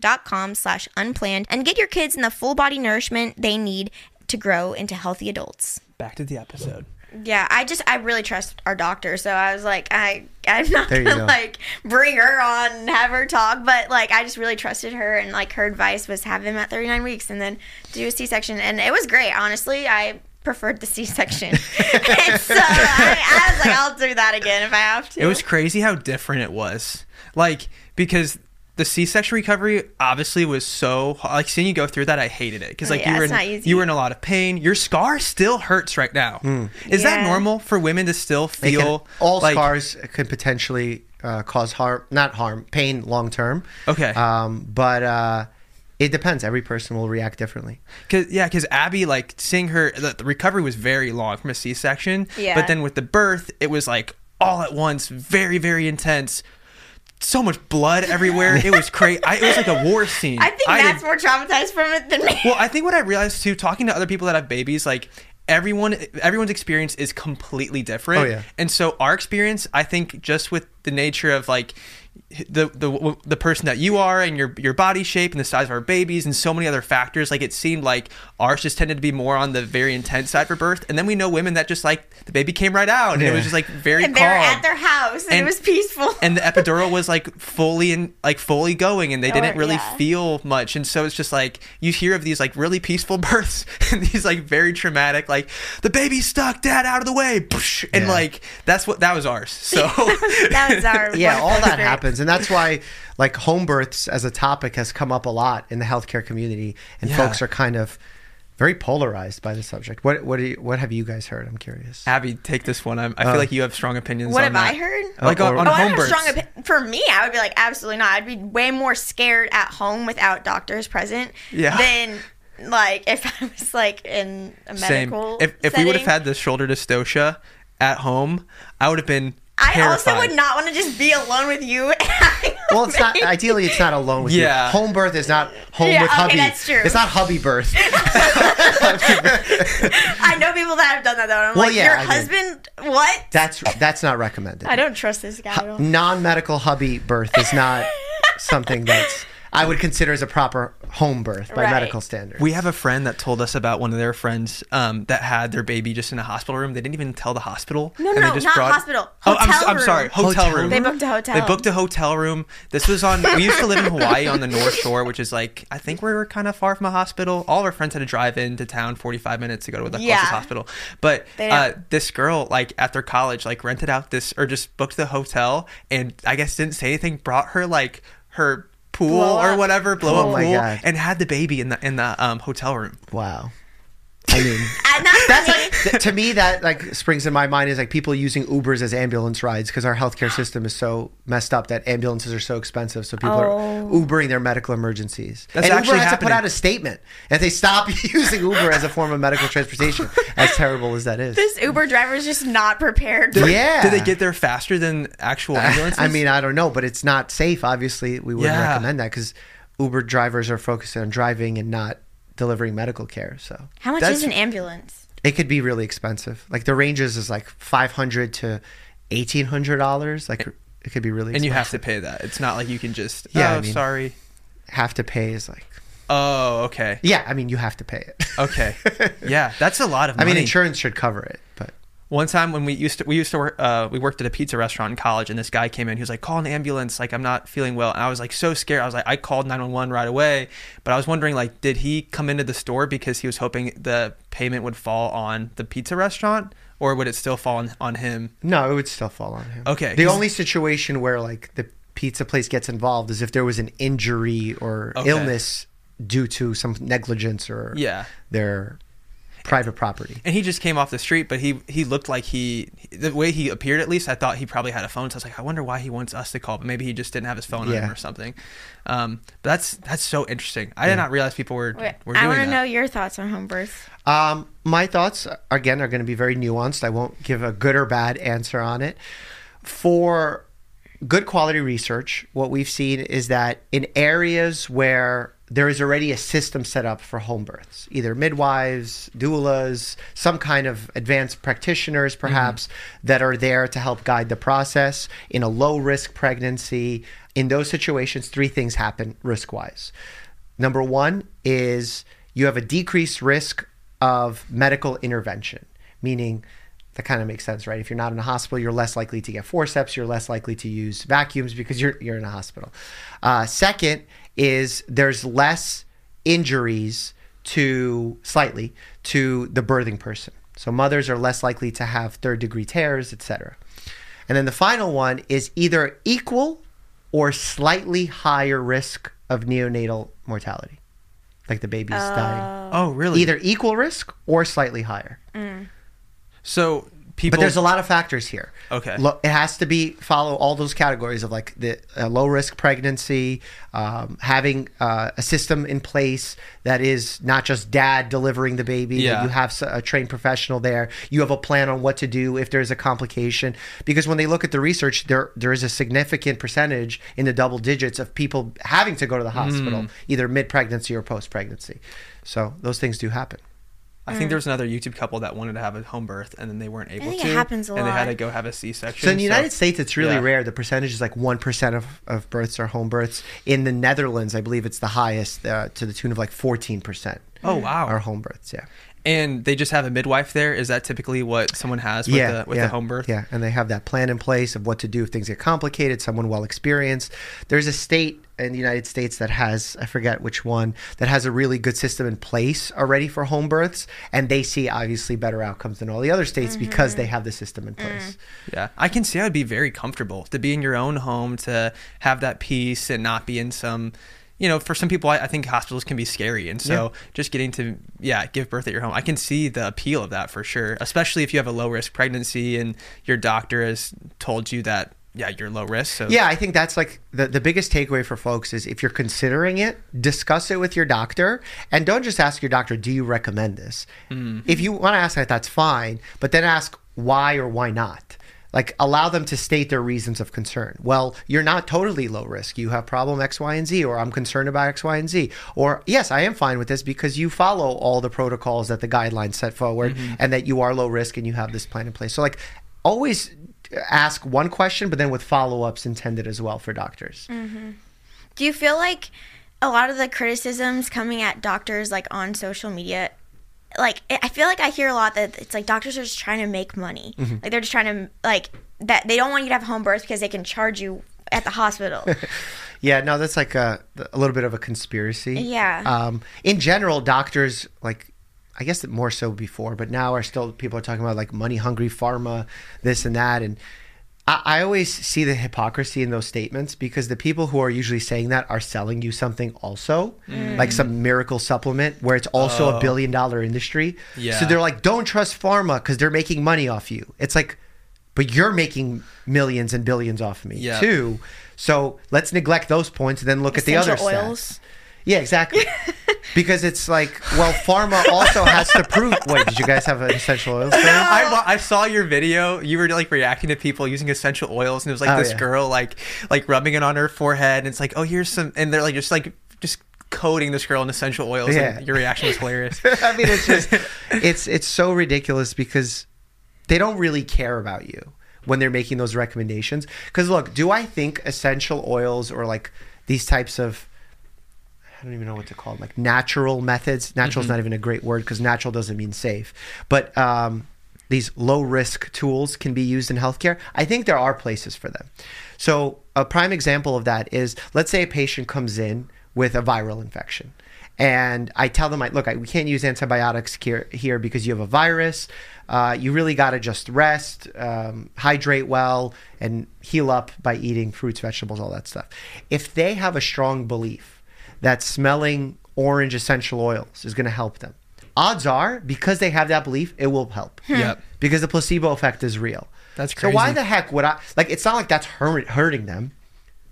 dot com slash unplanned and get your kids in the full-body nourishment they need to grow into healthy adults. Back to the episode. Yeah, I just, I really trust our doctor, so I was like, I, I'm not going to, like, bring her on and have her talk, but, like, I just really trusted her, and, like, her advice was have him at thirty-nine weeks and then do a C-section, and it was great, honestly. I preferred the C-section. And so I, I was like, I'll do that again if I have to. It was crazy how different it was, like, because the C-section recovery obviously was so, like, seeing you go through that, I hated it because, like, yeah, you were in, you were in a lot of pain. Your scar still hurts right now. Mm. Is yeah. that normal for women to still feel? Can, all like, scars could potentially uh, cause harm, not harm, pain long term. Okay, um, but uh, it depends. Every person will react differently. Cause yeah, because Abby, like, seeing her, the, the recovery was very long from a C-section. Yeah, but then with the birth, it was like all at once, very very intense. So much blood everywhere. It was crazy. I, it was like a war scene. I think I Matt's did, more traumatized from it than me. Well, I think what I realized too, talking to other people that have babies, like everyone, everyone's experience is completely different. Oh, yeah. And so our experience, I think, just with the nature of like the the the person that you are and your your body shape and the size of our babies and so many other factors, like it seemed like ours just tended to be more on the very intense side for birth. And then we know women that just like the baby came right out and yeah. it was just like very and calm. And they were at their house and, and it was peaceful. And the epidural was like fully in, like fully going and they or, didn't really yeah. feel much. And so it's just like you hear of these like really peaceful births and these like very traumatic like like, the baby's stuck, dad, out of the way. And yeah. like, that's what, that was ours. So that was our Yeah, all that happens. And that's why like home births as a topic has come up a lot in the healthcare community, and yeah. folks are kind of very polarized by the subject. What what do you, what have you guys heard? I'm curious. Abby, take this one. I'm, I feel uh, like you have strong opinions. What on have that. I heard? Like on, on oh, home births. Strong opi- for me, I would be like, absolutely not. I'd be way more scared at home without doctors present yeah. than like if I was like in a medical. Same. If if setting. We would have had the shoulder dystocia at home, I would have been. Terrified. I also would not want to just be alone with you. Well, it's not ideally. It's not alone with yeah. you. Home birth is not home yeah, with okay, hubby. That's true. It's not hubby birth. I know people that have done that though. And I'm well, like, yeah, your I husband? Mean, what? That's that's not recommended. I don't trust this guy. H- at all. Non-medical hubby birth is not something that's I would consider as a proper home birth by right. medical standards. We have a friend that told us about one of their friends um, that had their baby just in a hospital room. They didn't even tell the hospital. No, no, no not brought... hospital. Hotel oh, I'm, room. I'm sorry, hotel, hotel room. room. They booked a hotel. They booked a hotel room. This was on, we used to live in Hawaii on the North Shore, which is like, I think we were kind of far from a hospital. All of our friends had to drive into town forty-five minutes to go to the yeah. closest hospital. But uh, this girl, like at their college, like rented out this, or just booked the hotel, and I guess didn't say anything, brought her like, her pool or whatever, blow up oh pool, and had the baby in the in the um, hotel room. Wow, I mean, that's like, th- to me that like springs in my mind is like people using Ubers as ambulance rides because our healthcare system is so messed up that ambulances are so expensive, so people oh. are Ubering their medical emergencies. That's and Uber has happening. to put out a statement, and if they stop using Uber as a form of medical transportation, as terrible as that is. This Uber driver is just not prepared. For- yeah, do they get there faster than actual ambulances? I mean, I don't know, but it's not safe. Obviously, we wouldn't yeah. recommend that because Uber drivers are focused on driving and not delivering medical care. So how much That's, is an ambulance? It could be really expensive. Like the ranges is like five hundred to eighteen hundred dollars. Like it, it could be really expensive. And you have to pay that. It's not like you can just yeah, oh I mean, sorry. Have to pay is like oh okay. Yeah, I mean you have to pay it. Okay. Yeah, that's a lot of money. I mean insurance should cover it, but one time when we used to we used to work uh, we worked at a pizza restaurant in college, and this guy came in. He was like, "Call an ambulance! Like I'm not feeling well." And I was like so scared. I was like, I called nine one one right away. But I was wondering, like, did he come into the store because he was hoping the payment would fall on the pizza restaurant, or would it still fall on, on him? No, it would still fall on him. Okay. The only situation where like the pizza place gets involved is if there was an injury or okay. illness due to some negligence or yeah. their private property. And he just came off the street, but he he looked like he the way he appeared, at least I thought he probably had a phone, so I was like, I wonder why he wants us to call, but maybe he just didn't have his phone yeah. on him or something. Um but that's that's so interesting. I yeah. did not realize people were Wait, were doing I want to know your thoughts on home birth. Um my thoughts again are going to be very nuanced. I won't give a good or bad answer on it. For good quality research, what we've seen is that in areas where there is already a system set up for home births, either midwives, doulas, some kind of advanced practitioners perhaps mm-hmm. that are there to help guide the process. In a low-risk pregnancy, in those situations, three things happen risk-wise. Number one is you have a decreased risk of medical intervention, meaning that kind of makes sense, right? If you're not in a hospital, you're less likely to get forceps, you're less likely to use vacuums because you're you're in a hospital. Uh, second is there's less injuries to, slightly, to the birthing person. So mothers are less likely to have third degree tears, et cetera. And then the final one is either equal or slightly higher risk of neonatal mortality, like the baby's uh, dying. Oh, really? Either equal risk or slightly higher. Mm. So people... But there's a lot of factors here. Okay. It has to be follow all those categories of like the uh, low-risk pregnancy, um, having uh, a system in place that is not just dad delivering the baby. Yeah. You have a trained professional there. You have a plan on what to do if there's a complication. Because when they look at the research, there there is a significant percentage in the double digits of people having to go to the hospital, mm. either mid-pregnancy or post-pregnancy. So those things do happen. I think there was another YouTube couple that wanted to have a home birth and then they weren't able I think to. It happens a lot. And they had to go have a C-section. So in the so, United States, it's really yeah. rare. The percentage is like one percent of, of births are home births. In the Netherlands, I believe it's the highest uh, to the tune of like fourteen percent. Oh, wow. Are home births, yeah. And they just have a midwife there? Is that typically what someone has with, yeah, the, with yeah, the home birth? Yeah, and they have that plan in place of what to do if things get complicated, someone well experienced. There's a state in the United States that has, I forget which one, that has a really good system in place already for home births. And they see obviously better outcomes than all the other states, mm-hmm, because they have the system in place. Mm. Yeah, I can see I'd be very comfortable to be in your own home, to have that peace and not be in some... You know, for some people, I, I think hospitals can be scary. And so yeah. just getting to, yeah, give birth at your home, I can see the appeal of that for sure, especially if you have a low-risk pregnancy and your doctor has told you that, yeah, you're low risk. So. Yeah, I think that's like the, the biggest takeaway for folks is if you're considering it, discuss it with your doctor and don't just ask your doctor, do you recommend this? Mm. If you want to ask that, that's fine, but then ask why or why not. Like, allow them to state their reasons of concern. Well, you're not totally low risk. You have problem X, Y, and Z, or I'm concerned about X, Y, and Z. Or, yes, I am fine with this because you follow all the protocols that the guidelines set forward, mm-hmm, and that you are low risk and you have this plan in place. So, like, always ask one question, but then with follow-ups intended as well for doctors. Mm-hmm. Do you feel like a lot of the criticisms coming at doctors, like, on social media, like, I feel like I hear a lot that it's like doctors are just trying to make money. Mm-hmm. Like, they're just trying to, like, that they don't want you to have a home birth because they can charge you at the hospital. Yeah, no, that's like a, a little bit of a conspiracy. Yeah. Um, in general, doctors, like, I guess that more so before, but now are still, people are talking about, like, money-hungry pharma, this and that, and I always see the hypocrisy in those statements because the people who are usually saying that are selling you something also, mm. like some miracle supplement where it's also oh. a billion dollar industry. Yeah. So they're like, don't trust pharma because they're making money off you. It's like, but you're making millions and billions off me yeah. too. So let's neglect those points and then look Essential at the other oils. Stats. Yeah, exactly. Because it's like, well, pharma also has to prove. Wait, did you guys have an essential oils? No. I, I saw your video. You were like reacting to people using essential oils, and it was like oh, this yeah. girl like like rubbing it on her forehead, and it's like, oh, here's some, and they're like just like just coating this girl in essential oils. Yeah. And your reaction was hilarious. I mean, it's just it's it's so ridiculous because they don't really care about you when they're making those recommendations. Because look, do I think essential oils or like these types of I don't even know what to call them, like natural methods. Natural is mm-hmm. not even a great word because natural doesn't mean safe. But um, these low-risk tools can be used in healthcare. I think there are places for them. So a prime example of that is, let's say a patient comes in with a viral infection. And I tell them, look, I, we can't use antibiotics here, here because you have a virus. Uh, you really got to just rest, um, hydrate well, and heal up by eating fruits, vegetables, all that stuff. If they have a strong belief that smelling orange essential oils is going to help them, odds are, because they have that belief, it will help. Hmm. Yep. Because the placebo effect is real. That's crazy. So why the heck would I, like, it's not like that's hurting them.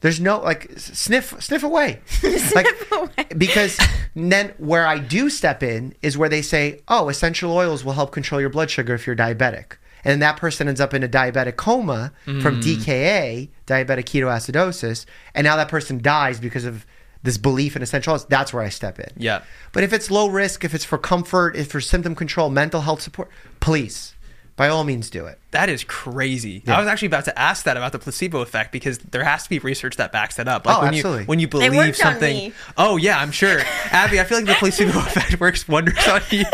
There's no, like, sniff sniff away. Sniff like, away. Because then where I do step in is where they say, oh, essential oils will help control your blood sugar if you're diabetic. And that person ends up in a diabetic coma mm. from D K A, diabetic ketoacidosis, and now that person dies because of this belief in essential oils. That's where I step in. Yeah. But if it's low risk, if it's for comfort, if for symptom control, mental health support, please, by all means, do it. That is crazy. Yeah. I was actually about to ask that about the placebo effect because there has to be research that backs that up. Like, oh, when absolutely. You, when you believe they worked something. On me. Oh, yeah, I'm sure. Abby, I feel like the placebo effect works wonders on you.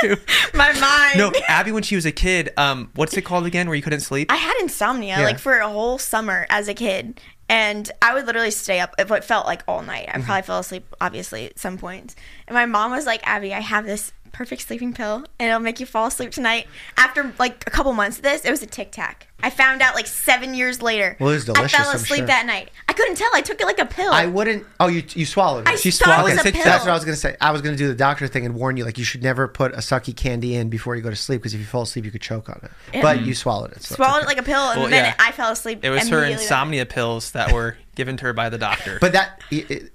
My mind. No, Abby, when she was a kid, um, what's it called again where you couldn't sleep? I had insomnia yeah. like for a whole summer as a kid. And I would literally stay up, what felt like all night. I probably fell asleep, obviously, at some point. And my mom was like, Abby, I have this perfect sleeping pill, and it'll make you fall asleep tonight. After, like, a couple months of this, it was a Tic Tac. I found out, like, seven years later. Well, it was delicious, I fell asleep sure. that night. I couldn't tell. I took it like a pill. I wouldn't. Oh, you you swallowed it. I she swallowed it. Was a pill. That's what I was going to say. I was going to do the doctor thing and warn you, like, you should never put a sucky candy in before you go to sleep because if you fall asleep, you could choke on it. Yeah. But you swallowed it. So swallowed it like a pill, and well, then yeah. I fell asleep. It was her insomnia pills that were given to her by the doctor. But that it, it,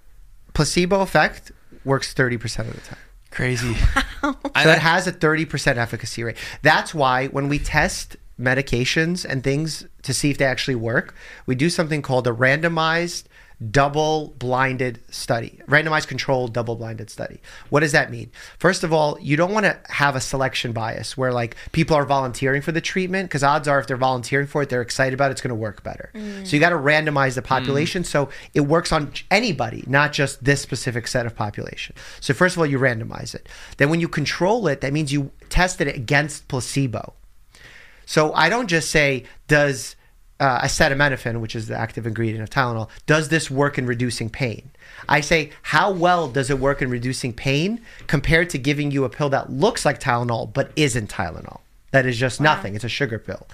placebo effect works thirty percent of the time. Crazy. Wow. So it has a thirty percent efficacy rate. That's why when we test medications and things to see if they actually work, we do something called a randomized double-blinded study, randomized controlled double-blinded study. What does that mean? First of all, you don't want to have a selection bias where like people are volunteering for the treatment, because odds are if they're volunteering for it, they're excited about it, it's going to work better. Mm. So you got to randomize the population mm. so it works on anybody, not just this specific set of population. So first of all, you randomize it. Then when you control it, that means you tested it against placebo. So I don't just say, does Uh, acetaminophen, which is the active ingredient of Tylenol, does this work in reducing pain? I say, how well does it work in reducing pain compared to giving you a pill that looks like Tylenol but isn't Tylenol? That is just wow. nothing. It's a sugar pill.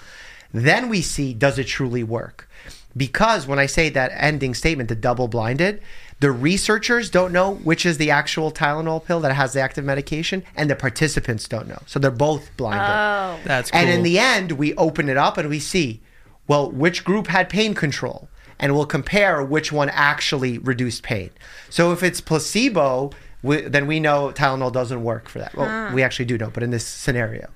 Then we see, does it truly work? Because when I say that ending statement, the double-blinded, the researchers don't know which is the actual Tylenol pill that has the active medication, and the participants don't know. So they're both blinded. Oh. That's cool. And in the end, we open it up and we see, well, which group had pain control? And we'll compare which one actually reduced pain. So if it's placebo, we, then we know Tylenol doesn't work for that. Well, ah. we actually do know, but in this scenario.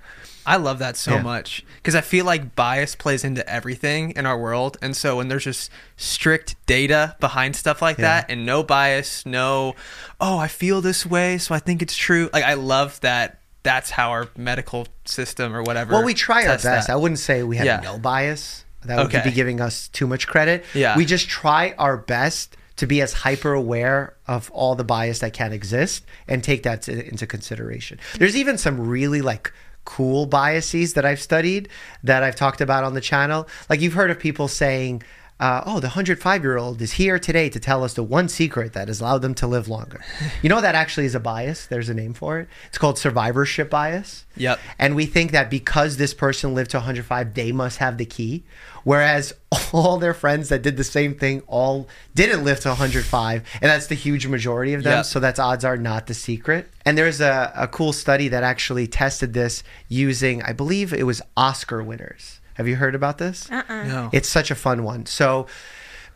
I love that so yeah. much, because I feel like bias plays into everything in our world. And so when there's just strict data behind stuff like yeah. that, and no bias, no, oh, I feel this way, so I think it's true. Like, I love that. That's how our medical system or whatever. Well, we try our best. That. I wouldn't say we have yeah. no bias. That would okay. be giving us too much credit. Yeah. We just try our best to be as hyper aware of all the bias that can exist and take that to, into consideration. There's even some really like cool biases that I've studied that I've talked about on the channel. Like, you've heard of people saying, uh, oh, the one hundred five year old is here today to tell us the one secret that has allowed them to live longer. You know, that actually is a bias. There's a name for it. It's called survivorship bias. Yep. And we think that because this person lived to one hundred five, they must have the key. Whereas all their friends that did the same thing all didn't live to one hundred five. And that's the huge majority of them. Yep. So that's odds are not the secret. And there's a, a cool study that actually tested this using, I believe it was Oscar winners. Have you heard about this? Uh-uh. No. It's such a fun one. So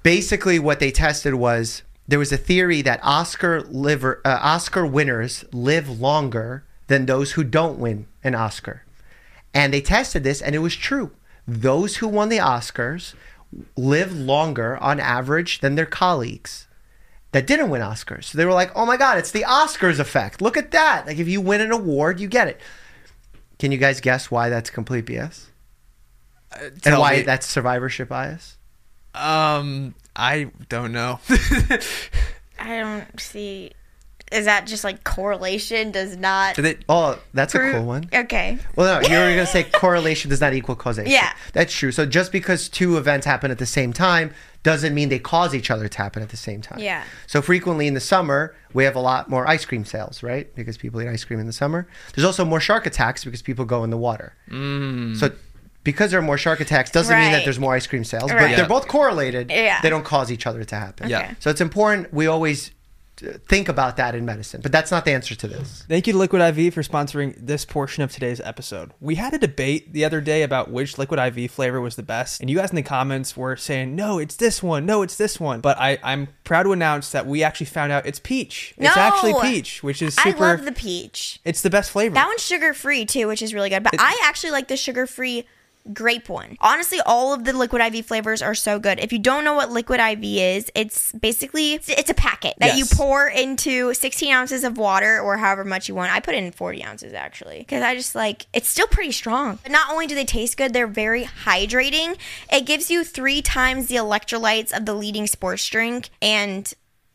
basically what they tested was, there was a theory that Oscar liver, uh, Oscar winners live longer than those who don't win an Oscar. And they tested this, and it was true. Those who won the Oscars live longer on average than their colleagues that didn't win Oscars. So they were like, oh my God, it's the Oscars effect. Look at that. Like, if you win an award, you get it. Can you guys guess why that's complete B S? Uh, and why me. That's survivorship bias? Um, I don't know. I don't see. Is that just like correlation does not? They, oh, that's prove, a cool one. Okay. Well, no, you were going to say correlation does not equal causation. Yeah. That's true. So just because two events happen at the same time doesn't mean they cause each other to happen at the same time. Yeah. So frequently in the summer, we have a lot more ice cream sales, right? Because people eat ice cream in the summer. There's also more shark attacks because people go in the water. Mm. So because there are more shark attacks doesn't right. mean that there's more ice cream sales, right. but yeah. they're both correlated. Yeah. They don't cause each other to happen. Yeah. Okay. So it's important we always think about that in medicine, but that's not the answer to this. Thank you to Liquid I V for sponsoring this portion of today's episode. We had a debate the other day about which Liquid I V flavor was the best, and you guys in the comments were saying, no, it's this one, no, it's this one. But I, I'm proud to announce that we actually found out it's peach. No! It's actually peach, which is super... I love the peach. It's the best flavor. That one's sugar-free too, which is really good, but it, I actually like the sugar-free grape one. Honestly, all of the Liquid I V flavors are so good. If you don't know what Liquid I V is, it's basically it's a packet that yes. you pour into sixteen ounces of water or however much you want. I put in forty ounces actually, because I just like it's still pretty strong. But not only do they taste good, they're very hydrating. It gives you three times the electrolytes of the leading sports drink, and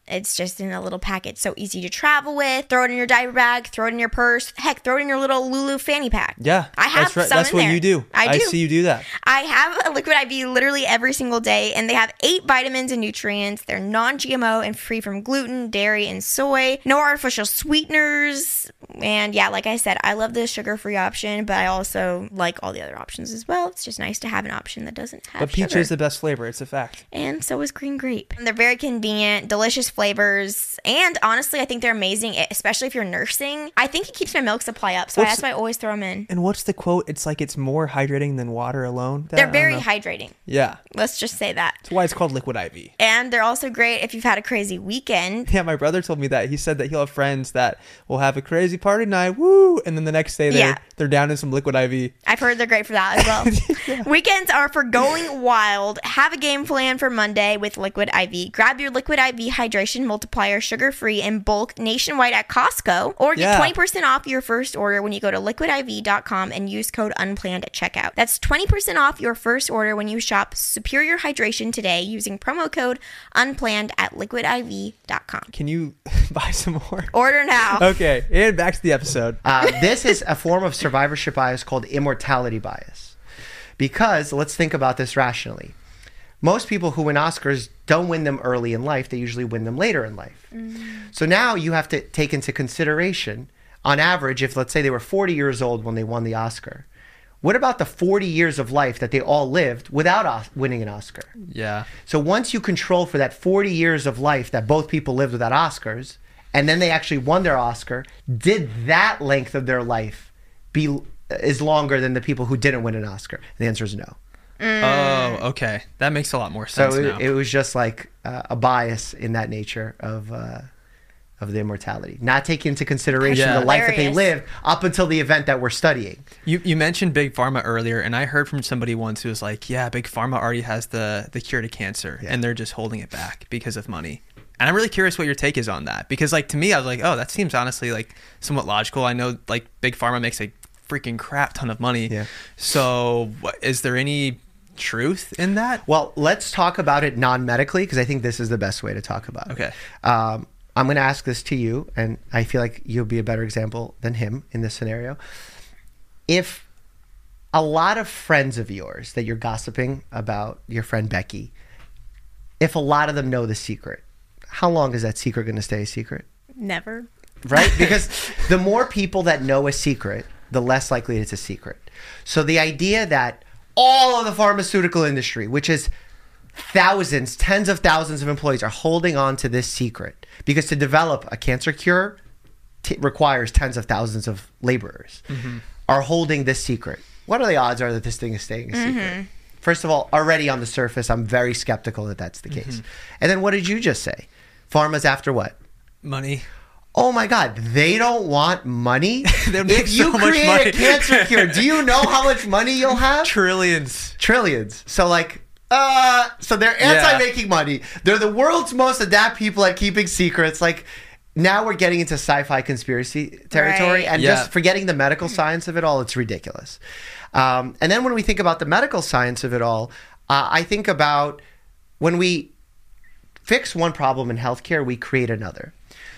it's just in a little packet, so easy to travel with. Throw it in your diaper bag, throw it in your purse. Heck, throw it in your little Lulu fanny pack. Yeah, I have that's right. some that's in there. That's what you do. I, I do. see you do that. I have a Liquid I V literally every single day, and they have eight vitamins and nutrients. They're non-G M O and free from gluten, dairy, and soy. No artificial sweeteners. And yeah, like I said, I love the sugar-free option, but I also like all the other options as well. It's just nice to have an option that doesn't have sugar. But peach sugar. is the best flavor. It's a fact. And so is green grape. And they're very convenient, delicious flavors. And honestly, I think they're amazing, especially if you're nursing. I think it keeps my milk supply up, so what's, that's why I always throw them in. And what's the quote? It's like it's more hydrating than water alone. That, they're very hydrating. Yeah. Let's just say that. That's why it's called Liquid I V. And they're also great if you've had a crazy weekend. Yeah, my brother told me that. He said that he'll have friends that will have a crazy party night, woo, and then the next day they're, yeah. they're down in some Liquid I V. I've heard they're great for that as well. Yeah. Weekends are for going wild. Have a game plan for Monday with Liquid I V. Grab your Liquid I V Hydration Multiplier sugar-free in bulk nationwide at Costco, or get yeah. twenty percent off your first order when you go to liquid I V dot com and use code UNPLANNED at checkout. That's twenty percent off your first order when you shop Superior Hydration today using promo code UNPLANNED at liquid I V dot com. Can you buy some more? Order now. Okay, and back to the episode. Uh, this is a form of survivorship bias called immortality bias. Because let's think about this rationally. Most people who win Oscars don't win them early in life. They usually win them later in life. Mm-hmm. So now you have to take into consideration, on average, if let's say they were forty years old when they won the Oscar, what about the forty years of life that they all lived without os- winning an Oscar? Yeah. So once you control for that forty years of life that both people lived without Oscars, and then they actually won their Oscar, did that length of their life be is longer than the people who didn't win an Oscar? And the answer is no. Mm. Oh, okay. That makes a lot more sense so it, now. It was just like uh, a bias in that nature of uh, of the immortality. Not taking into consideration yeah. the life that they lived up until the event that we're studying. You you mentioned Big Pharma earlier, and I heard from somebody once who was like, yeah, Big Pharma already has the, the cure to cancer, yeah. and they're just holding it back because of money. And I'm really curious what your take is on that. Because like to me, I was like, oh, that seems honestly like somewhat logical. I know like Big Pharma makes a freaking crap ton of money. Yeah. So is there any truth in that? Well, let's talk about it non-medically, because I think this is the best way to talk about okay. it. Okay. Um, I'm going to ask this to you, and I feel like you'll be a better example than him in this scenario. If a lot of friends of yours that you're gossiping about, your friend Becky, if a lot of them know the secret, how long is that secret going to stay a secret? Never. Right? Because the more people that know a secret, the less likely it's a secret. So the idea that all of the pharmaceutical industry, which is thousands, tens of thousands of employees, are holding on to this secret, because to develop a cancer cure t- requires tens of thousands of laborers, mm-hmm. are holding this secret. What are the odds are that this thing is staying a mm-hmm. secret? First of all, already on the surface, I'm very skeptical that that's the case. Mm-hmm. And then what did you just say? Pharma's after what? Money. Oh my God, they don't want money? If you so create money. a cancer cure, do you know how much money you'll have? Trillions. Trillions. So like, uh, so they're anti-making yeah. money. They're the world's most adept people at keeping secrets. Like, now we're getting into sci-fi conspiracy territory, right. and yeah. just forgetting the medical science of it all, it's ridiculous. Um, and then when we think about the medical science of it all, uh, I think about when we fix one problem in healthcare, we create another.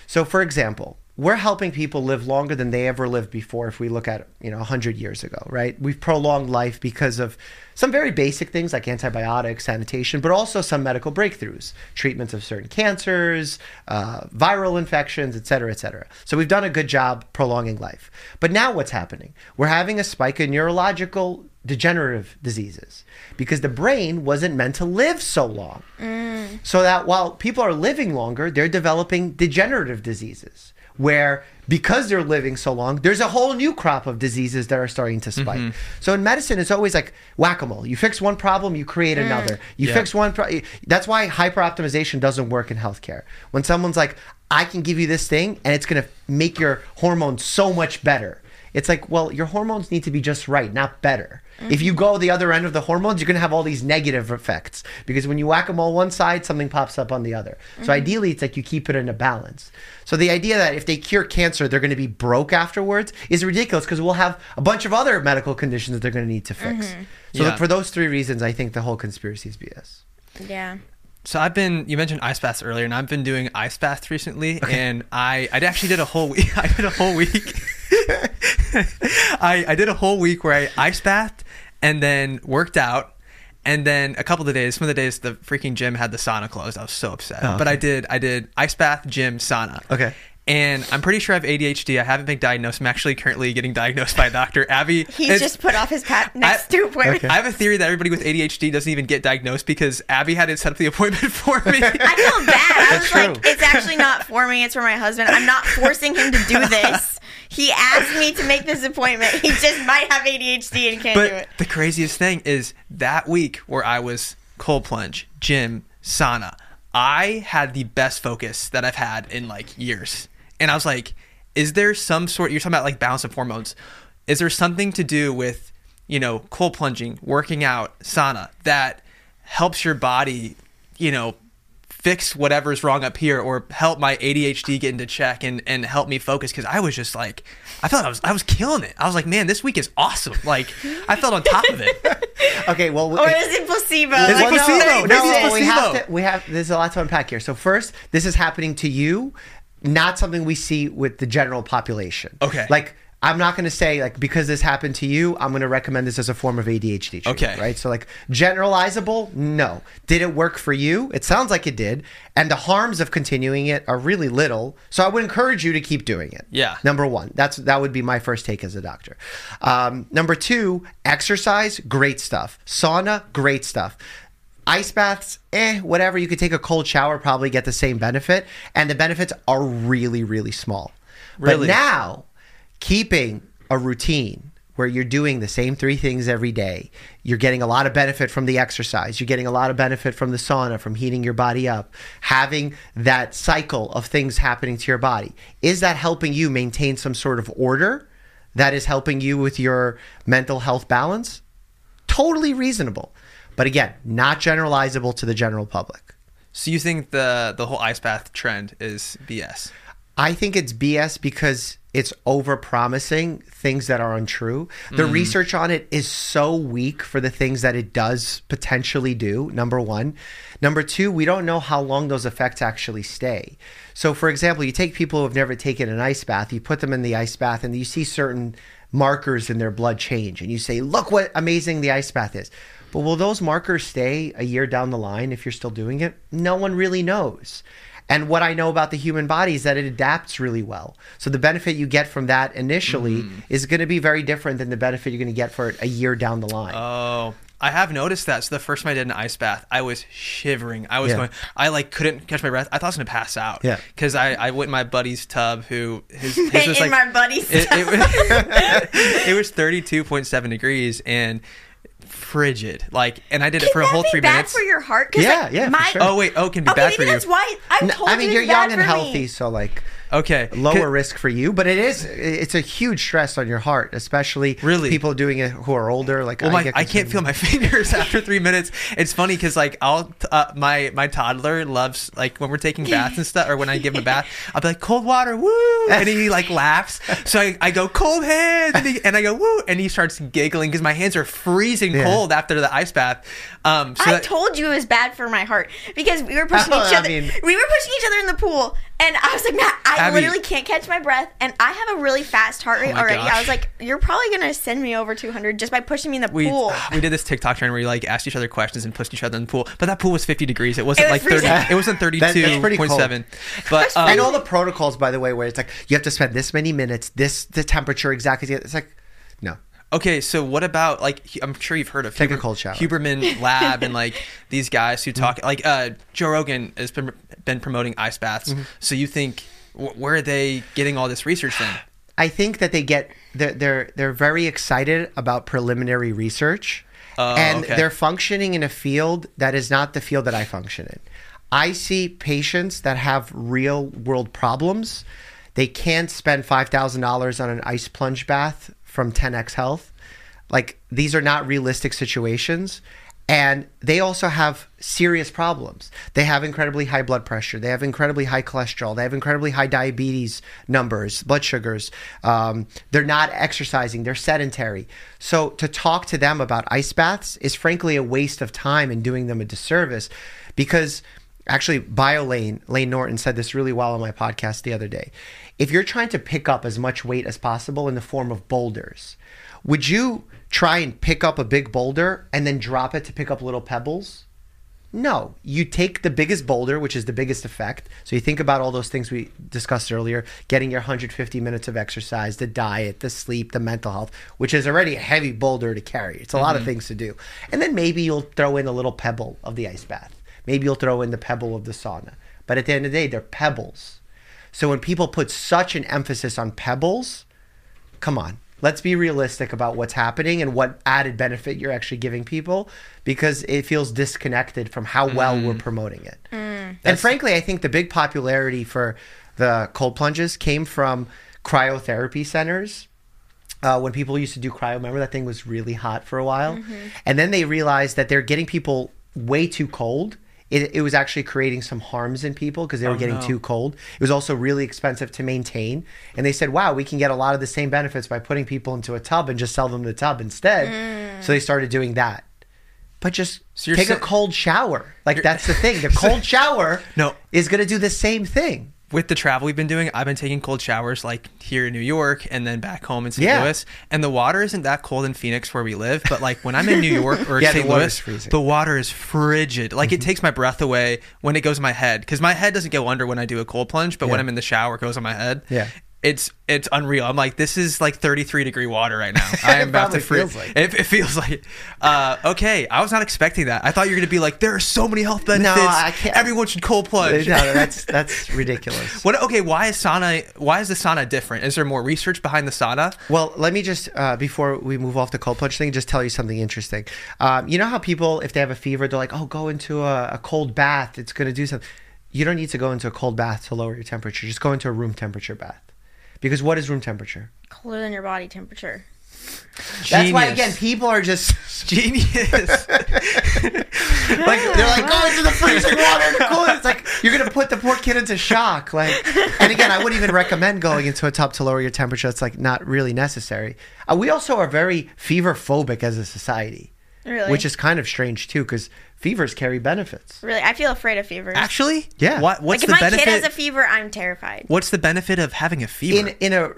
So for example, we're helping people live longer than they ever lived before if we look at, you know, one hundred years ago, right? We've prolonged life because of some very basic things like antibiotics, sanitation, but also some medical breakthroughs, treatments of certain cancers, uh, viral infections, et cetera, et cetera. So we've done a good job prolonging life. But now what's happening? We're having a spike in neurological degenerative diseases because the brain wasn't meant to live so long. Mm. So that while people are living longer, they're developing degenerative diseases where, because they're living so long, there's a whole new crop of diseases that are starting to spike. Mm-hmm. So in medicine, it's always like whack-a-mole. You fix one problem, you create mm. another. You yeah. fix one pro- That's why hyper-optimization doesn't work in healthcare. When someone's like, I can give you this thing and it's going to make your hormones so much better. It's like, well, your hormones need to be just right, not better. Mm-hmm. If you go the other end of the hormones, you're going to have all these negative effects, because when you whack-a-mole one side, something pops up on the other. Mm-hmm. So ideally, it's like you keep it in a balance. So the idea that if they cure cancer, they're going to be broke afterwards is ridiculous, because we'll have a bunch of other medical conditions that they're going to need to fix. Mm-hmm. So yeah. for those three reasons, I think the whole conspiracy is B S. Yeah. So I've been, you mentioned ice baths earlier, and I've been doing ice baths recently, okay. and I I actually did a whole week. I did a whole week. I, I did a whole week where I ice bathed and then worked out, and then a couple of the days, some of the days the freaking gym had the sauna closed. I was so upset. Oh, okay. But I did I did ice bath, gym, sauna. Okay. And I'm pretty sure I have A D H D. I haven't been diagnosed. I'm actually currently getting diagnosed by a doctor. Abby. He's just put off his patent next to where okay. I have a theory that everybody with A D H D doesn't even get diagnosed because Abby had to set up the appointment for me. I feel bad. I was True. like, it's actually not for me. It's for my husband. I'm not forcing him to do this. He asked me to make this appointment. He just might have A D H D and can't but do it. The craziest thing is that week where I was cold plunge, gym, sauna, I had the best focus that I've had in like years. And I was like, is there some sort, you're talking about like balance of hormones. Is there something to do with, you know, cold plunging, working out, sauna that helps your body, you know, fix whatever's wrong up here or help my A D H D get into check and, and help me focus? Because I was just like, I felt I was I was killing it. I was like, man, this week is awesome. Like, I felt on top of it. Okay, well. Or is it placebo? It's like, placebo. No, no, no, placebo. We have to, we have, there's a lot to unpack here. So first, this is happening to you. Not something we see with the general population. Okay. Like, I'm not going to say, like, because this happened to you, I'm going to recommend this as a form of A D H D treatment, okay. right? So, like, generalizable, no. Did it work for you? It sounds like it did. And the harms of continuing it are really little. So I would encourage you to keep doing it. Yeah. Number one, that's that would be my first take as a doctor. Um, number two, exercise, great stuff. Sauna, great stuff. Ice baths, eh, whatever. You could take a cold shower, probably get the same benefit. And the benefits are really, really small. Really? But now, keeping a routine where you're doing the same three things every day, you're getting a lot of benefit from the exercise, you're getting a lot of benefit from the sauna, from heating your body up, having that cycle of things happening to your body. Is that helping you maintain some sort of order that is helping you with your mental health balance? Totally reasonable. But again, not generalizable to the general public. So you think the the whole ice bath trend is B S? I think it's B S because it's over-promising things that are untrue. The mm. research on it is so weak for the things that it does potentially do, number one. Number two, we don't know how long those effects actually stay. So for example, you take people who have never taken an ice bath, you put them in the ice bath, and you see certain markers in their blood change, and you say, look what amazing the ice bath is. But will those markers stay a year down the line if you're still doing it? No one really knows. And what I know about the human body is that it adapts really well. So the benefit you get from that initially mm. is going to be very different than the benefit you're going to get for it a year down the line. Oh, I have noticed that. So the first time I did an ice bath, I was shivering. I was yeah. going, I like couldn't catch my breath. I thought I was going to pass out. Yeah. Because I, I went in my buddy's tub who, his, his was in like, my buddy's it, tub. It, it, it was thirty-two point seven degrees and frigid, like, and I did can it for a whole three minutes. Can that be bad for your heart? Yeah, like, yeah, my, for sure. Oh, wait, oh, can be okay, bad for you. Okay, maybe that's why I'm told no, I mean, you're young and healthy, me. So, like, okay, lower risk for you, but it is, it's a huge stress on your heart, especially really? people doing it who are older. Like, well, I, my, I can't feel my fingers after three minutes. It's funny because, like, I'll, uh, my, my toddler loves, like, when we're taking baths and stuff, or when I give him a bath, I'll be like, cold water, woo, and he, like, laughs. So I, I go, cold hands, and, he, and I go, woo, and he starts giggling because my hands are freezing yeah. cold after the ice bath. Um, so I that, told you it was bad for my heart because we were pushing oh, each other. I mean, we were pushing each other in the pool, and I was like, Matt, I I Abby. literally can't catch my breath, and I have a really fast heart rate oh already. Gosh. I was like, you're probably going to send me over two hundred just by pushing me in the we, pool. We did this TikTok trend where we like asked each other questions and pushed each other in the pool, but that pool was fifty degrees. It wasn't it was like freezing. thirty. It wasn't thirty-two point seven. But um, and all the protocols, by the way, where it's like, you have to spend this many minutes, this the temperature exactly. It's like, no. Okay, so what about, like, I'm sure you've heard of Take Huber, a cold shower. Huberman Lab and, like, these guys who talk, like, uh, Joe Rogan has been, been promoting ice baths. Mm-hmm. So you think... where are they getting all this research then? I think that they get they're they're, they're very excited about preliminary research, uh, and okay. they're functioning in a field that is not the field that I function in. I see patients that have real world problems. They can't spend five thousand dollars on an ice plunge bath from ten X Health. Like, these are not realistic situations. And they also have serious problems. They have incredibly high blood pressure. They have incredibly high cholesterol. They have incredibly high diabetes numbers, blood sugars. Um, they're not exercising. They're sedentary. So to talk to them about ice baths is frankly a waste of time and doing them a disservice, because actually BioLane, Lane Norton said this really well on my podcast the other day. If you're trying to pick up as much weight as possible in the form of boulders, would you try and pick up a big boulder and then drop it to pick up little pebbles? No, you take the biggest boulder, which is the biggest effect. So you think about all those things we discussed earlier, getting your one hundred fifty minutes of exercise, the diet, the sleep, the mental health, which is already a heavy boulder to carry. It's a mm-hmm. lot of things to do. And then maybe you'll throw in a little pebble of the ice bath. Maybe you'll throw in the pebble of the sauna. But at the end of the day, they're pebbles. So when people put such an emphasis on pebbles, come on. Let's be realistic about what's happening and what added benefit you're actually giving people, because it feels disconnected from how well mm. we're promoting it. Mm. And frankly, I think the big popularity for the cold plunges came from cryotherapy centers. Uh, when people used to do cryo, remember that thing was really hot for a while? Mm-hmm. And then they realized that they're getting people way too cold. It, it was actually creating some harms in people because they were oh, getting no. too cold. It was also really expensive to maintain. And they said, wow, we can get a lot of the same benefits by putting people into a tub and just sell them the tub instead. Mm. So they started doing that. But just so take sa- a cold shower. Like, that's the thing. The cold shower no. is going to do the same thing. With the travel we've been doing, I've been taking cold showers like here in New York and then back home in Saint Yeah. Louis. And the water isn't that cold in Phoenix where we live, but like when I'm in New York or yeah, Saint Louis, the water is frigid. Like mm-hmm. it takes my breath away when it goes in my head, because my head doesn't go under when I do a cold plunge, but yeah. when I'm in the shower, it goes on my head. Yeah. It's it's unreal. I'm like, this is like thirty-three degree water right now. I am about to freeze. Like. It, it feels like it. Uh, okay, I was not expecting that. I thought you were going to be like, there are so many health benefits. No, I can't. Everyone should cold plunge. No, no, that's that's ridiculous. What? Okay, why is sauna? Why is the sauna different? Is there more research behind the sauna? Well, let me just uh, before we move off the cold plunge thing, just tell you something interesting. Um, you know how people, if they have a fever, they're like, oh, go into a, a cold bath. It's going to do something. You don't need to go into a cold bath to lower your temperature. Just go into a room temperature bath. Because what is room temperature? Colder than your body temperature. Genius. That's why, again, people are just genius. Like, they're like, go into the freezing water, the cool. It's like, you're going to put the poor kid into shock. Like, and again, I wouldn't even recommend going into a tub to lower your temperature. It's like not really necessary. Uh, we also are very fever phobic as a society. Really? Which is kind of strange too, because fevers carry benefits. Really? I feel afraid of fevers. Actually? Yeah. What, what's like the benefit? If my benefit, kid has a fever, I'm terrified. What's the benefit of having a fever? In, in a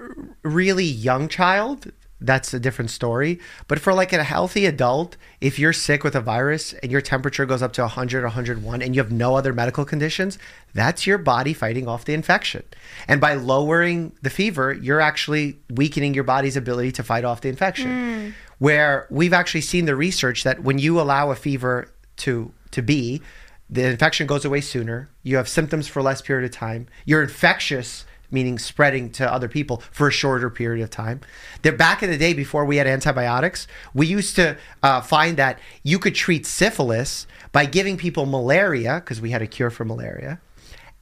really young child, that's a different story. But for like a healthy adult, if you're sick with a virus and your temperature goes up to one hundred, one oh one and you have no other medical conditions, that's your body fighting off the infection. And by lowering the fever, you're actually weakening your body's ability to fight off the infection. Mm. Where we've actually seen the research that when you allow a fever to to be, the infection goes away sooner, you have symptoms for less period of time, you're infectious, meaning spreading to other people, for a shorter period of time. They're back in the day before we had antibiotics, we used to uh, find that you could treat syphilis by giving people malaria, because we had a cure for malaria,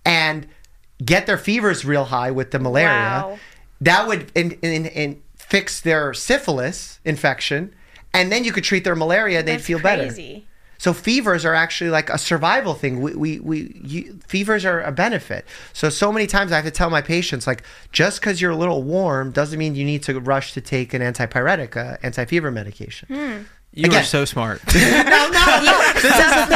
and get their fevers real high with the malaria. Wow. That would in, in, in fix their syphilis infection, and then you could treat their malaria, they'd That's feel crazy. Better. So fevers are actually like a survival thing. We we, we you, fevers are a benefit. So so many times I have to tell my patients, like, just because you're a little warm doesn't mean you need to rush to take an antipyretic, uh, anti-fever medication. Hmm. You Again, are so smart. no, no, no. This is the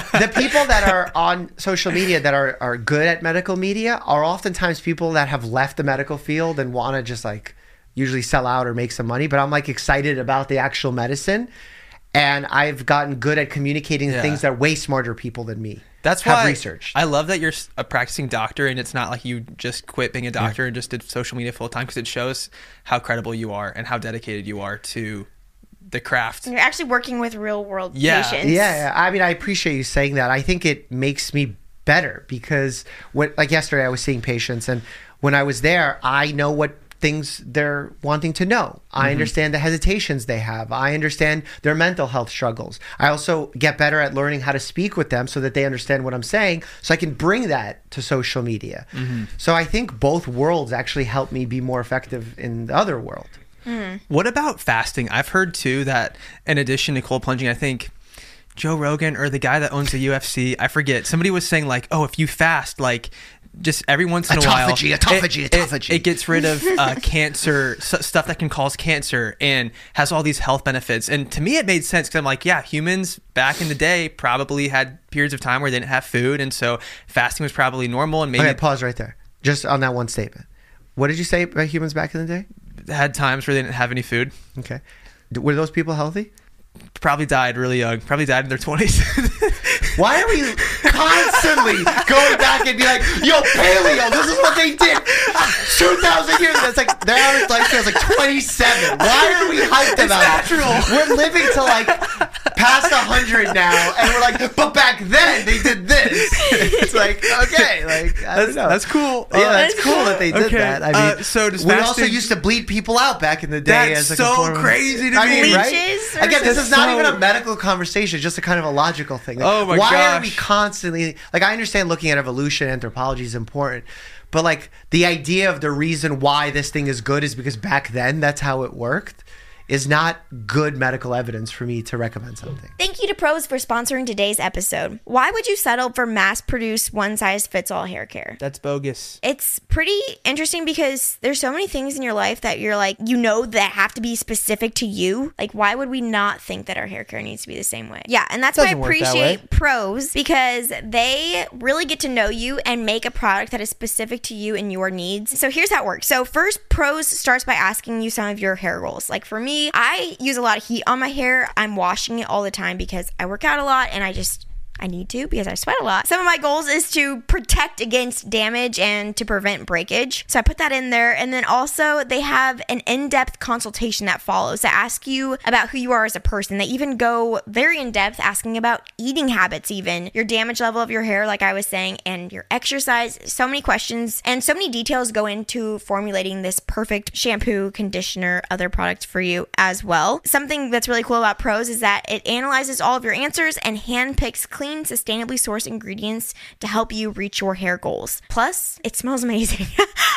thing. The people that are on social media that are, are good at medical media are oftentimes people that have left the medical field and want to just like usually sell out or make some money. But I'm like excited about the actual medicine. And I've gotten good at communicating yeah. things that way smarter people than me That's have why researched. I love that you're a practicing doctor, and it's not like you just quit being a doctor yeah. and just did social media full time, because it shows how credible you are and how dedicated you are to the craft. You're actually working with real world yeah. patients. Yeah, yeah. I mean, I appreciate you saying that. I think it makes me better because, when, like yesterday, I was seeing patients, and when I was there, I know what things they're wanting to know. I mm-hmm. understand the hesitations they have. I understand their mental health struggles. I also get better at learning how to speak with them so that they understand what I'm saying, so I can bring that to social media. Mm-hmm. So I think both worlds actually help me be more effective in the other world. Mm. What about fasting? I've heard too that in addition to cold plunging, I think Joe Rogan or the guy that owns the U F C, I forget, somebody was saying like, oh, if you fast, like, just every once in a autophagy, while, autophagy, it, autophagy. It, it gets rid of uh, cancer, s- stuff that can cause cancer, and has all these health benefits. And to me, it made sense, because I'm like, yeah, humans back in the day probably had periods of time where they didn't have food, and so fasting was probably normal. And maybe okay, pause right there, just on that one statement. What did you say about humans back in the day? Had times where they didn't have any food. Okay, were those people healthy? Probably died really young. Probably died in their twenties. Why are we constantly going back and be like, yo, paleo, this is what they did two thousand years ago? It's like, their average lifespan is like twenty-seven. Why are we hyped it's about natural. It? We're living to like past one hundred now, and we're like, but back then they did this. It's like, okay, like, I don't know. That's cool. Yeah, uh, that's cool that they did okay. that. I mean, uh, so does we fasting... also used to bleed people out back in the day. That's as like so a crazy to I me, mean, right? Again, something. This is not so... even a medical conversation, just a kind of a logical thing. Like, oh my why gosh. Are we constantly, like, I understand looking at evolution, anthropology is important, but like the idea of the reason why this thing is good is because back then that's how it worked is not good medical evidence for me to recommend something. Thank you to Pros for sponsoring today's episode. Why would you settle for mass-produced, one-size-fits-all hair care? That's bogus. It's pretty interesting because there's so many things in your life that you're like, you know, that have to be specific to you. Like, why would we not think that our hair care needs to be the same way? Yeah, and that's why I appreciate Pros, because they really get to know you and make a product that is specific to you and your needs. So here's how it works. So first, Pros starts by asking you some of your hair goals. Like, for me, I use a lot of heat on my hair. I'm washing it all the time because I work out a lot and I just... I need to because I sweat a lot. Some of my goals is to protect against damage and to prevent breakage. So I put that in there. And then also they have an in-depth consultation that follows that asks you about who you are as a person. They even go very in-depth asking about eating habits, even your damage level of your hair, like I was saying, and your exercise. So many questions and so many details go into formulating this perfect shampoo, conditioner, other products for you as well. Something that's really cool about Pros is that it analyzes all of your answers and handpicks clean, sustainably sourced ingredients to help you reach your hair goals. Plus, it smells amazing.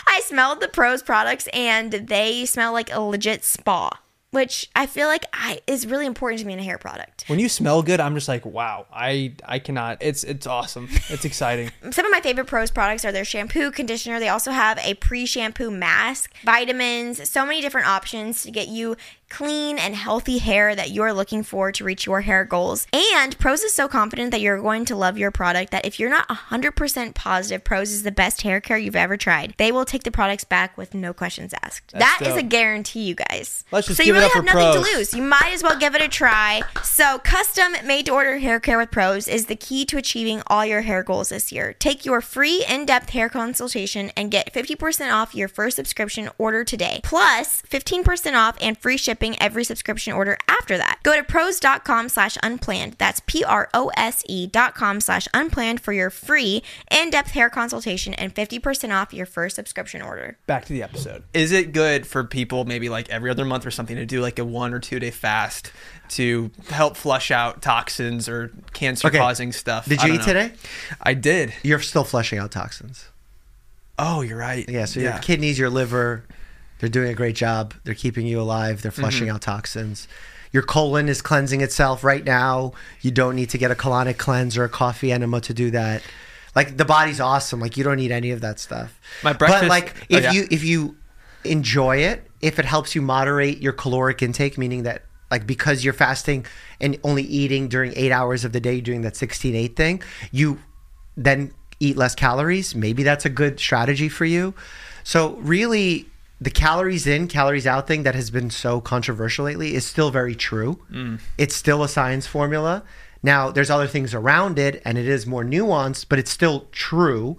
I smelled the Pros products and they smell like a legit spa, which I feel like I is really important to me in a hair product. When you smell good, I'm just like, wow, I, I cannot. It's it's awesome. It's exciting. Some of my favorite Pros products are their shampoo, conditioner. They also have a pre-shampoo mask, vitamins, so many different options to get you clean and healthy hair that you're looking for to reach your hair goals. And Pros is so confident that you're going to love your product that if you're not one hundred percent positive Pros is the best hair care you've ever tried, they will take the products back with no questions asked. That's that dope. Is a guarantee, you guys. Let's just so you really have nothing Pros. To lose. You might as well give it a try. So custom made-to-order hair care with Pros is the key to achieving all your hair goals this year. Take your free in-depth hair consultation and get fifty percent off your first subscription order today. Plus, fifteen percent off and free shipping every subscription order after that. Go to prose.com slash unplanned. That's P R O S E dot com slash unplanned for your free in-depth hair consultation and fifty percent off your first subscription order. Back to the episode. Is it good for people maybe like every other month or something to do like a one or two day fast to help flush out toxins or cancer okay. causing stuff? Did you eat know. Today? I did. You're still flushing out toxins. Oh, you're right. Yeah. So yeah. your kidneys, your liver... They're doing a great job. They're keeping you alive. They're flushing mm-hmm. out toxins. Your colon is cleansing itself right now. You don't need to get a colonic cleanse or a coffee enema to do that. Like the body's awesome. Like you don't need any of that stuff. My breakfast. But like if oh, yeah. you if you enjoy it, if it helps you moderate your caloric intake, meaning that like because you're fasting and only eating during eight hours of the day doing that sixteen eight thing, you then eat less calories. Maybe that's a good strategy for you. So really... the calories in, calories out thing that has been so controversial lately is still very true. Mm. It's still a science formula. Now, there's other things around it, and it is more nuanced, but it's still true.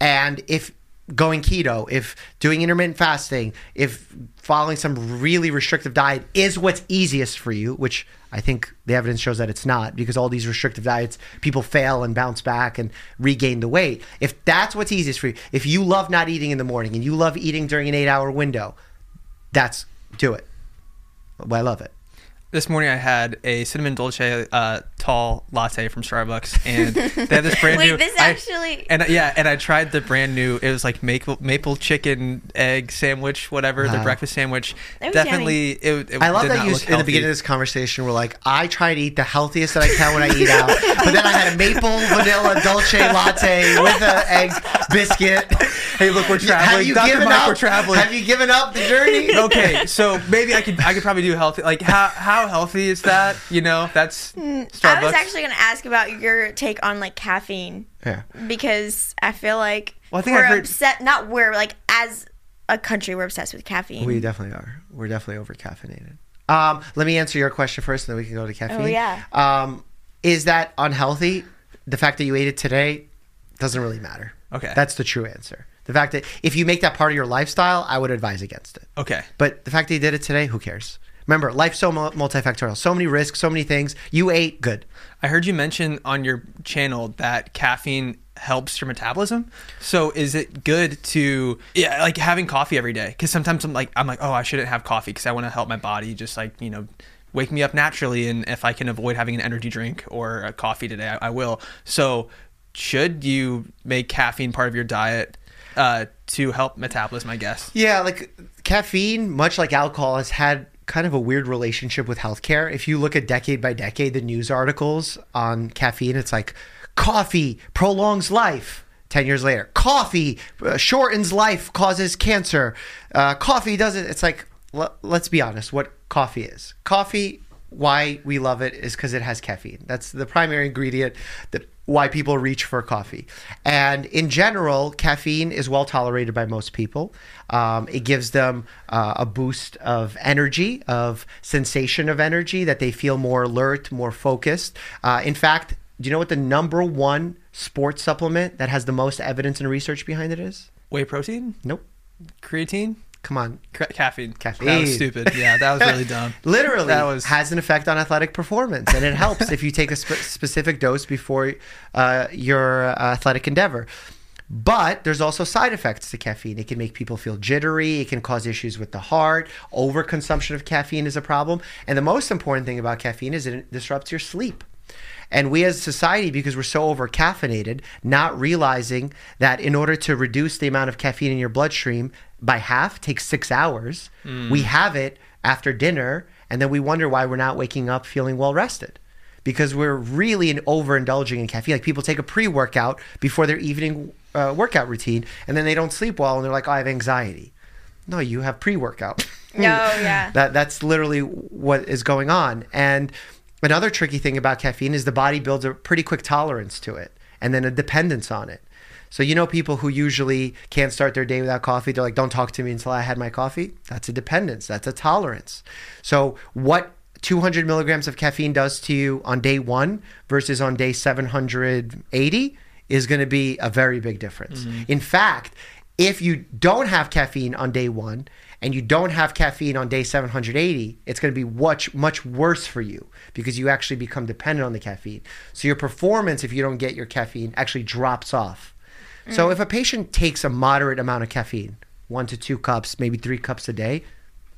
And if going keto, if doing intermittent fasting, if following some really restrictive diet is what's easiest for you, which I think the evidence shows that it's not, because all these restrictive diets, people fail and bounce back and regain the weight. If that's what's easiest for you, if you love not eating in the morning and you love eating during an eight hour window, that's, do it. Well, I love it. This morning I had a cinnamon dolce uh, tall latte from Starbucks, and they had this brand Wait, new. Wait, this I, actually. And yeah, and I tried the brand new. It was like maple maple chicken egg sandwich, whatever wow. the breakfast sandwich. Definitely, it, it. I love did that you in healthy. The beginning of this conversation were like, I try to eat the healthiest that I can when I eat out, but then I had a maple vanilla dolce latte with an egg biscuit. Hey, look, we're traveling. Doctor Mike, up? We're traveling. Have you given up the journey? Okay, so maybe I could I could probably do healthy. Like how how. How healthy is that? You know, that's Starbucks. I was actually going to ask about your take on like caffeine. Yeah. Because I feel like well, I think we're heard... upset. Not we're like as a country, we're obsessed with caffeine. We definitely are. We're definitely over caffeinated. Um, let me answer your question first and then we can go to caffeine. Oh, yeah. Um, is that unhealthy? the fact that you ate it today doesn't really matter. Okay. That's the true answer. The fact that if you make that part of your lifestyle, I would advise against it. Okay. But the fact that you did it today, who cares? Remember, life's so multifactorial. So many risks, so many things. You ate good. I heard you mention on your channel that caffeine helps your metabolism. So is it good to, yeah, like having coffee every day? Because sometimes I'm like, I'm like, oh, I shouldn't have coffee because I want to help my body just like, you know, wake me up naturally. And if I can avoid having an energy drink or a coffee today, I, I will. So should you make caffeine part of your diet uh, to help metabolism, I guess? Yeah, like caffeine, much like alcohol, has had kind of a weird relationship with healthcare. If you look at decade by decade, the news articles on caffeine, it's like coffee prolongs life. ten years later, coffee shortens life, causes cancer. Uh, coffee doesn't. It's like, l- let's be honest, what coffee is. Coffee, why we love it is because it has caffeine. That's the primary ingredient that why people reach for coffee. And in general, caffeine is well tolerated by most people. Um, it gives them uh, a boost of energy, of sensation of energy, that they feel more alert, more focused. Uh, in fact, do you know what the number one sports supplement that has the most evidence and research behind it is? Whey protein? Nope. Creatine? Come on. Caffeine. Caffeine. That was stupid. Yeah, that was really dumb. Literally that was... has an effect on athletic performance, and it helps if you take a sp- specific dose before uh, your uh, athletic endeavor. But there's also side effects to caffeine. It can make people feel jittery. It can cause issues with the heart. Overconsumption of caffeine is a problem. And the most important thing about caffeine is it disrupts your sleep. And we as a society, because we're so over-caffeinated, not realizing that in order to reduce the amount of caffeine in your bloodstream by half takes six hours. Mm. We have it after dinner, and then we wonder why we're not waking up feeling well rested, because we're really overindulging in caffeine. Like people take a pre-workout before their evening uh, workout routine, and then they don't sleep well, and they're like, oh, I have anxiety. No, you have pre-workout. No, yeah. That That's literally what is going on. And another tricky thing about caffeine is the body builds a pretty quick tolerance to it, and then a dependence on it. So you know people who usually can't start their day without coffee, they're like, don't talk to me until I had my coffee. That's a dependence. That's a tolerance. So what two hundred milligrams of caffeine does to you on day one versus on day seven hundred eighty is going to be a very big difference. Mm-hmm. In fact, if you don't have caffeine on day one and you don't have caffeine on day seven hundred eighty, it's going to be much, much worse for you because you actually become dependent on the caffeine. So your performance, if you don't get your caffeine, actually drops off. So if a patient takes a moderate amount of caffeine, one to two cups, maybe three cups a day,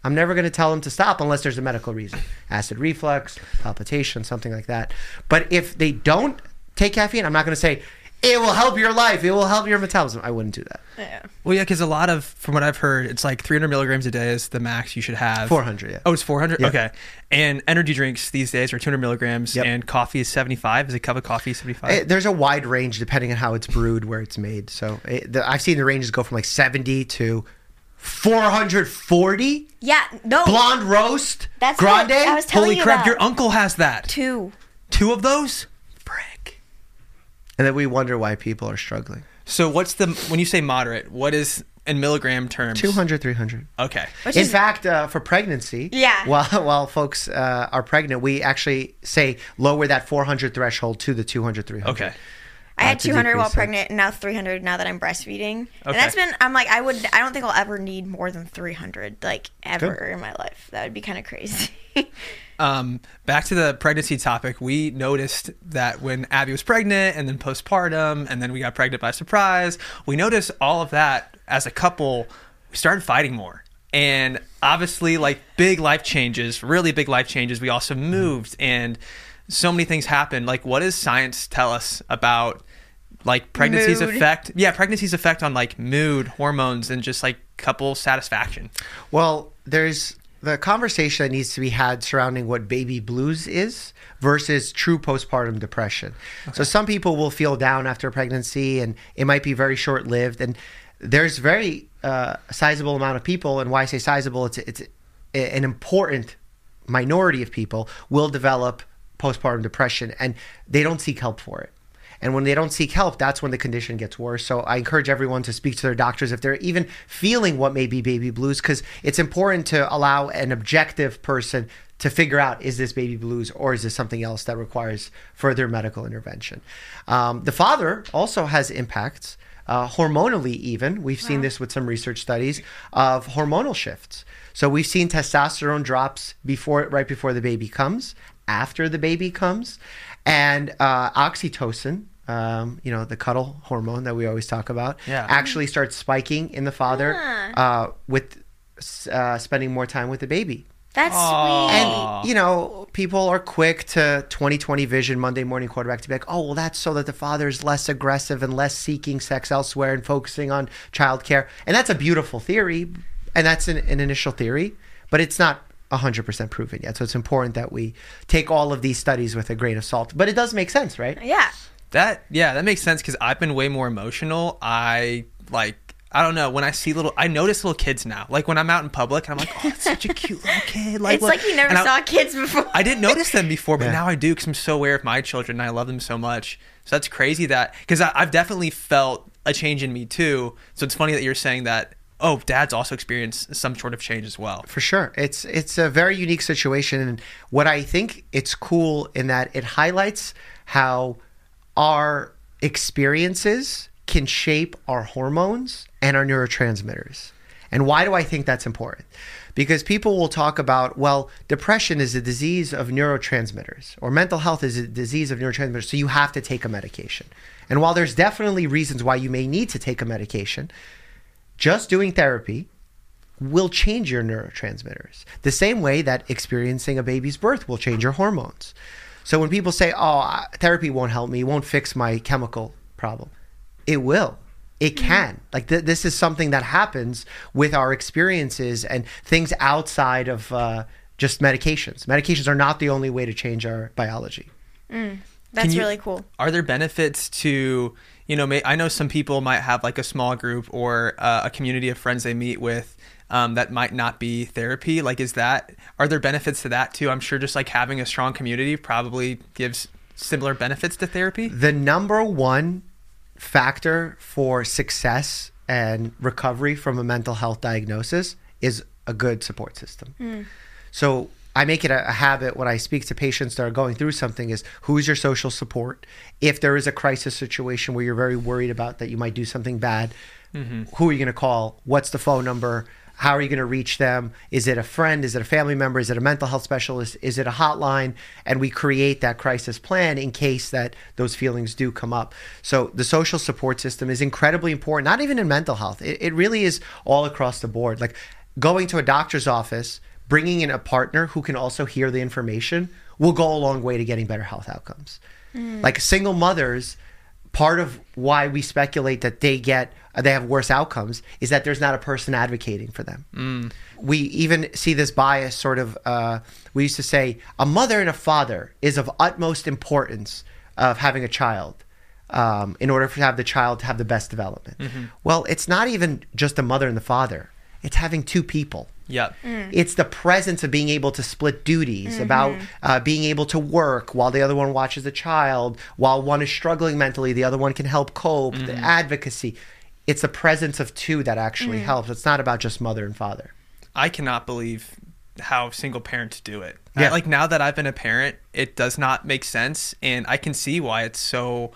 I'm never going to tell them to stop unless there's a medical reason. Acid reflux, palpitation, something like that. But if they don't take caffeine, I'm not going to say, it will help your life, it will help your metabolism. I wouldn't do that. Yeah. Well, yeah, because a lot of, from what I've heard, it's like three hundred milligrams a day is the max you should have. four hundred, yeah. Oh, it's four hundred? Yeah. Okay. And energy drinks these days are two hundred milligrams, yep. And coffee is seventy-five. Is a cup of coffee seventy-five? It, there's a wide range depending on how it's brewed, where it's made. So it, the, I've seen the ranges go from like seventy to four hundred forty? Yeah, no. Blonde roast? That's grande? What I was telling Holy you crap, about. Your uncle has that. Two. Two of those? And then we wonder why people are struggling. So what's the, when you say moderate, what is in milligram terms? two hundred, three hundred. Okay. Which in is, fact, uh, for pregnancy, yeah. while, while folks uh, are pregnant, we actually say lower that four hundred threshold to the two hundred, three hundred. Okay. I had two hundred while pregnant, and now three hundred now that I'm breastfeeding. Okay. And that's been, I'm like, I would, I don't think I'll ever need more than three hundred, like ever Good. In my life. That would be kind of crazy. um, back to the pregnancy topic, we noticed that when Abby was pregnant and then postpartum, and then we got pregnant by surprise, we noticed all of that as a couple, we started fighting more. And obviously like big life changes, really big life changes. We also moved and so many things happened. Like what does science tell us about like pregnancy's mood. Effect yeah pregnancy's effect on like mood, hormones, and just like couple satisfaction? Well, there's the conversation that needs to be had surrounding what baby blues is versus true postpartum depression. Okay. So some people will feel down after pregnancy, and it might be very short-lived, and there's very uh sizable amount of people, and why I say sizable, it's it's an important minority of people will develop postpartum depression, and they don't seek help for it. And when they don't seek help, that's when the condition gets worse. So I encourage everyone to speak to their doctors if they're even feeling what may be baby blues, because it's important to allow an objective person to figure out, is this baby blues or is this something else that requires further medical intervention? Um, the father also has impacts, uh, hormonally even. We've wow. seen this with some research studies of hormonal shifts. So we've seen testosterone drops before, right before the baby comes, after the baby comes, and uh, oxytocin, um, you know, the cuddle hormone that we always talk about, yeah. actually starts spiking in the father yeah. uh, with uh, spending more time with the baby. That's Aww. Sweet. And, you know, people are quick to twenty twenty vision, Monday morning quarterback, to be like, oh, well, that's so that the father is less aggressive and less seeking sex elsewhere and focusing on childcare. And that's a beautiful theory. And that's an, an initial theory, but it's not one hundred percent proven yet. So it's important that we take all of these studies with a grain of salt. But it does make sense, right? Yeah. That, yeah, that makes sense, because I've been way more emotional. I, like... I don't know, when I see little, I notice little kids now. Like when I'm out in public, and I'm like, oh, that's such a cute little kid. Like, it's look. Like you never I, saw kids before. I didn't notice them before, but yeah. now I do, because I'm so aware of my children and I love them so much. So that's crazy that, because I've definitely felt a change in me too. So it's funny that you're saying that, oh, dad's also experienced some sort of change as well. For sure. It's, it's a very unique situation. And what I think it's cool in that it highlights how our experiences can shape our hormones and our neurotransmitters. And why do I think that's important? Because people will talk about, well, depression is a disease of neurotransmitters, or mental health is a disease of neurotransmitters, so you have to take a medication. And while there's definitely reasons why you may need to take a medication, just doing therapy will change your neurotransmitters, the same way that experiencing a baby's birth will change your hormones. So when people say, oh, therapy won't help me, won't fix my chemical problem, it will. It can. Like th- this is something that happens with our experiences and things outside of uh, just medications. Medications are not the only way to change our biology. Mm, that's you, really cool. Are there benefits to, you know, may, I know some people might have like a small group or uh, a community of friends they meet with um, that might not be therapy. Like, is that, are there benefits to that too? I'm sure just like having a strong community probably gives similar benefits to therapy. The number one factor for success and recovery from a mental health diagnosis is a good support system. Mm. So I make it a, a habit when I speak to patients that are going through something is, who's your social support? If there is a crisis situation where you're very worried about that you might do something bad, mm-hmm. who are you going to call? What's the phone number? How are you going to reach them? Is it a friend? Is it a family member? Is it a mental health specialist? Is it a hotline? And we create that crisis plan in case that those feelings do come up. So the social support system is incredibly important, not even in mental health. It, it really is all across the board. Like going to a doctor's office, bringing in a partner who can also hear the information will go a long way to getting better health outcomes. Mm. Like single mothers, part of why we speculate that they get they have worse outcomes is that there's not a person advocating for them. Mm. We even see this bias sort of, uh, we used to say, a mother and a father is of utmost importance of having a child um, in order to have the child have the best development. Mm-hmm. Well, it's not even just the mother and the father. It's having two people. Yep. Mm. It's the presence of being able to split duties, mm-hmm. about uh, being able to work while the other one watches the child, while one is struggling mentally, the other one can help cope, mm-hmm. the advocacy. It's the presence of two that actually mm. helps. It's not about just mother and father. I cannot believe how single parents do it. Yeah. I, like now that I've been a parent, it does not make sense. And I can see why it's so,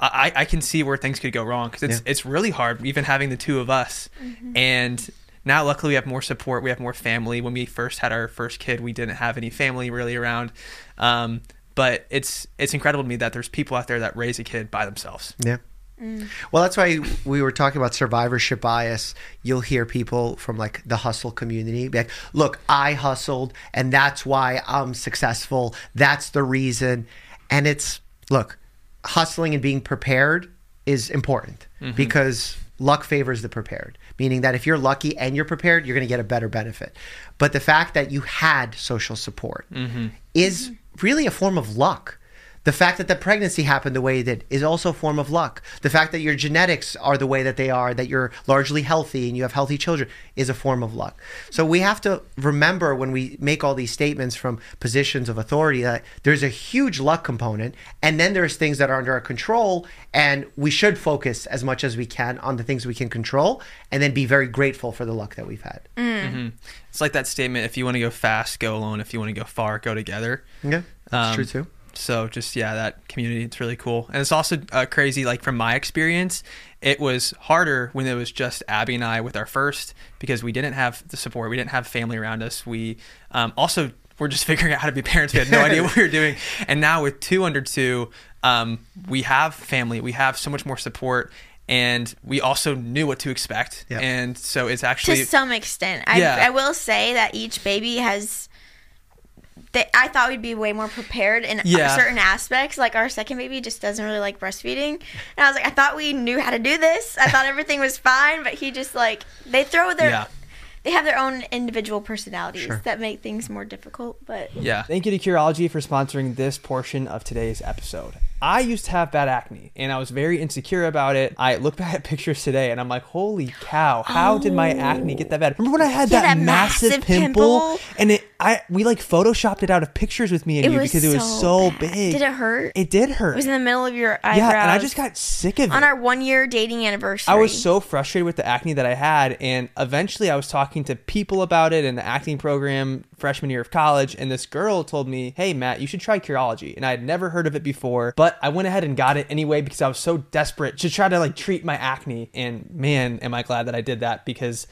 I, I can see where things could go wrong. Because it's, yeah. it's really hard, even having the two of us. Mm-hmm. And now luckily we have more support. We have more family. When we first had our first kid, we didn't have any family really around. Um, but it's it's incredible to me that there's people out there that raise a kid by themselves. Yeah. Mm. Well, that's why we were talking about survivorship bias. You'll hear people from like the hustle community be like, look, I hustled and that's why I'm successful. That's the reason. And it's, look, hustling and being prepared is important, mm-hmm. because luck favors the prepared, meaning that if you're lucky and you're prepared, you're going to get a better benefit. But the fact that you had social support, mm-hmm. is really a form of luck. The fact that the pregnancy happened the way it did is also a form of luck. The fact that your genetics are the way that they are, that you're largely healthy and you have healthy children, is a form of luck. So we have to remember when we make all these statements from positions of authority that there's a huge luck component, and then there's things that are under our control, and we should focus as much as we can on the things we can control and then be very grateful for the luck that we've had. Mm. Mm-hmm. It's like that statement, if you want to go fast, go alone. If you want to go far, go together. Yeah, that's um, true too. So just, yeah, that community, it's really cool. And it's also uh, crazy, like from my experience, it was harder when it was just Abby and I with our first, because we didn't have the support. We didn't have family around us. We um, also were just figuring out how to be parents. We had no idea what we were doing. And now with two under two, um, we have family. We have so much more support. And we also knew what to expect. Yep. And so it's actually... To some extent. I, yeah. I will say that each baby has... I thought we'd be way more prepared in yeah. certain aspects. Like our second baby just doesn't really like breastfeeding. And I was like, I thought we knew how to do this. I thought everything was fine. But he just like, they throw their, yeah. they have their own individual personalities sure. that make things more difficult. But yeah. Thank you to Curology for sponsoring this portion of today's episode. I used to have bad acne and I was very insecure about it. I look back at pictures today and I'm like, holy cow, how oh. did my acne get that bad? Remember when I had that, that massive, massive pimple, pimple and it, I we like photoshopped it out of pictures with me and it you because so it was so bad. Big. Did it hurt? It did hurt. It was in the middle of your eyebrows. Yeah, and I just got sick of it. On our one year dating anniversary. I was so frustrated with the acne that I had, and eventually I was talking to people about it in the acne program freshman year of college, and this girl told me, hey Matt, you should try Curology. And I had never heard of it before, but But I went ahead and got it anyway because I was so desperate to try to like treat my acne. And man, am I glad that I did that, because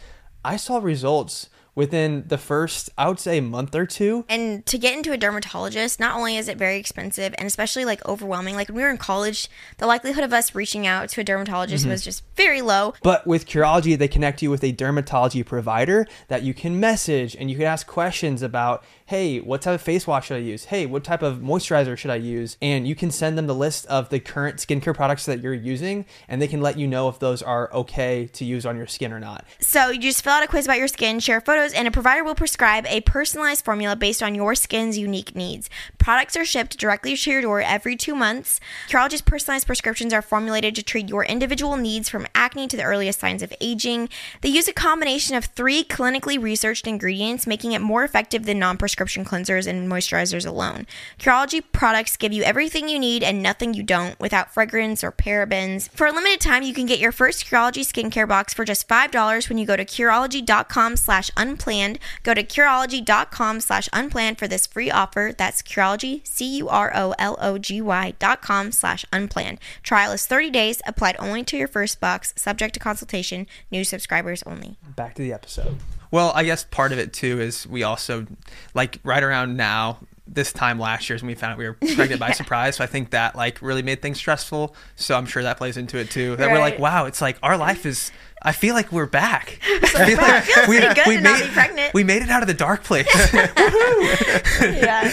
I saw results within the first, I would say, month or two. And to get into a dermatologist, not only is it very expensive and especially like overwhelming, like when we were in college, the likelihood of us reaching out to a dermatologist mm-hmm. was just very low. But with Curology, they connect you with a dermatology provider that you can message and you can ask questions about, hey, what type of face wash should I use? Hey, what type of moisturizer should I use? And you can send them the list of the current skincare products that you're using, and they can let you know if those are okay to use on your skin or not. So you just fill out a quiz about your skin, share photos, and a provider will prescribe a personalized formula based on your skin's unique needs. Products are shipped directly to your door every two months. Curology's personalized prescriptions are formulated to treat your individual needs, from acne to the earliest signs of aging. They use a combination of three clinically researched ingredients, making it more effective than non-prescription prescription cleansers and moisturizers alone. Curology products give you everything you need and nothing you don't, without fragrance or parabens. For a limited time, you can get your first Curology skincare box for just five dollars when you go to Curology.com slash unplanned. Go to Curology.com slash unplanned for this free offer. That's Curology, C-U-R-O-L-O-G-Y dot com slash unplanned. Trial is thirty days, applied only to your first box, subject to consultation, new subscribers only. Back to the episode. Well, I guess part of it too is we also, like right around now, this time last year is when we found out we were pregnant yeah. by surprise. So I think that like really made things stressful. So I'm sure that plays into it too. That right. we're like, wow, it's like our life is, I feel like we're back. Like, I feel wow, like it feels we, pretty good we to made, not be pregnant. We made it out of the dark place. yeah.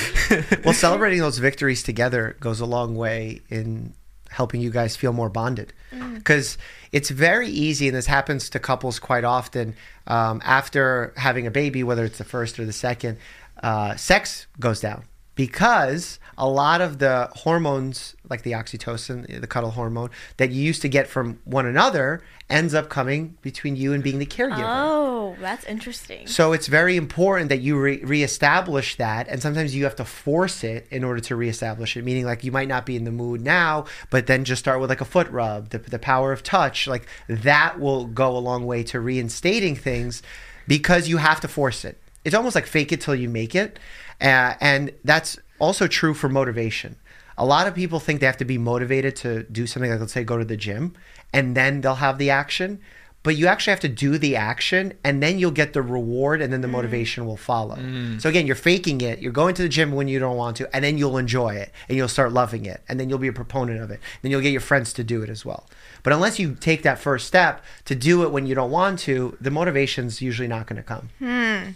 Well, celebrating those victories together goes a long way in helping you guys feel more bonded. Because mm. it's very easy, and this happens to couples quite often, um, after having a baby, whether it's the first or the second, uh, sex goes down. Because a lot of the hormones, like the oxytocin, the cuddle hormone, that you used to get from one another ends up coming between you and being the caregiver. Oh, that's interesting. So it's very important that you re- reestablish that. And sometimes you have to force it in order to reestablish it. Meaning, like, you might not be in the mood now, but then just start with like a foot rub, the, the power of touch. Like that will go a long way to reinstating things, because you have to force it. It's almost like fake it till you make it. Uh, and that's also true for motivation. A lot of people think they have to be motivated to do something, like let's say go to the gym, and then they'll have the action. But you actually have to do the action, and then you'll get the reward, and then the mm. motivation will follow. Mm. So again, you're faking it. You're going to the gym when you don't want to, and then you'll enjoy it, and you'll start loving it, and then you'll be a proponent of it. Then you'll get your friends to do it as well. But unless you take that first step to do it when you don't want to, the motivation's usually not going to come. Hmm.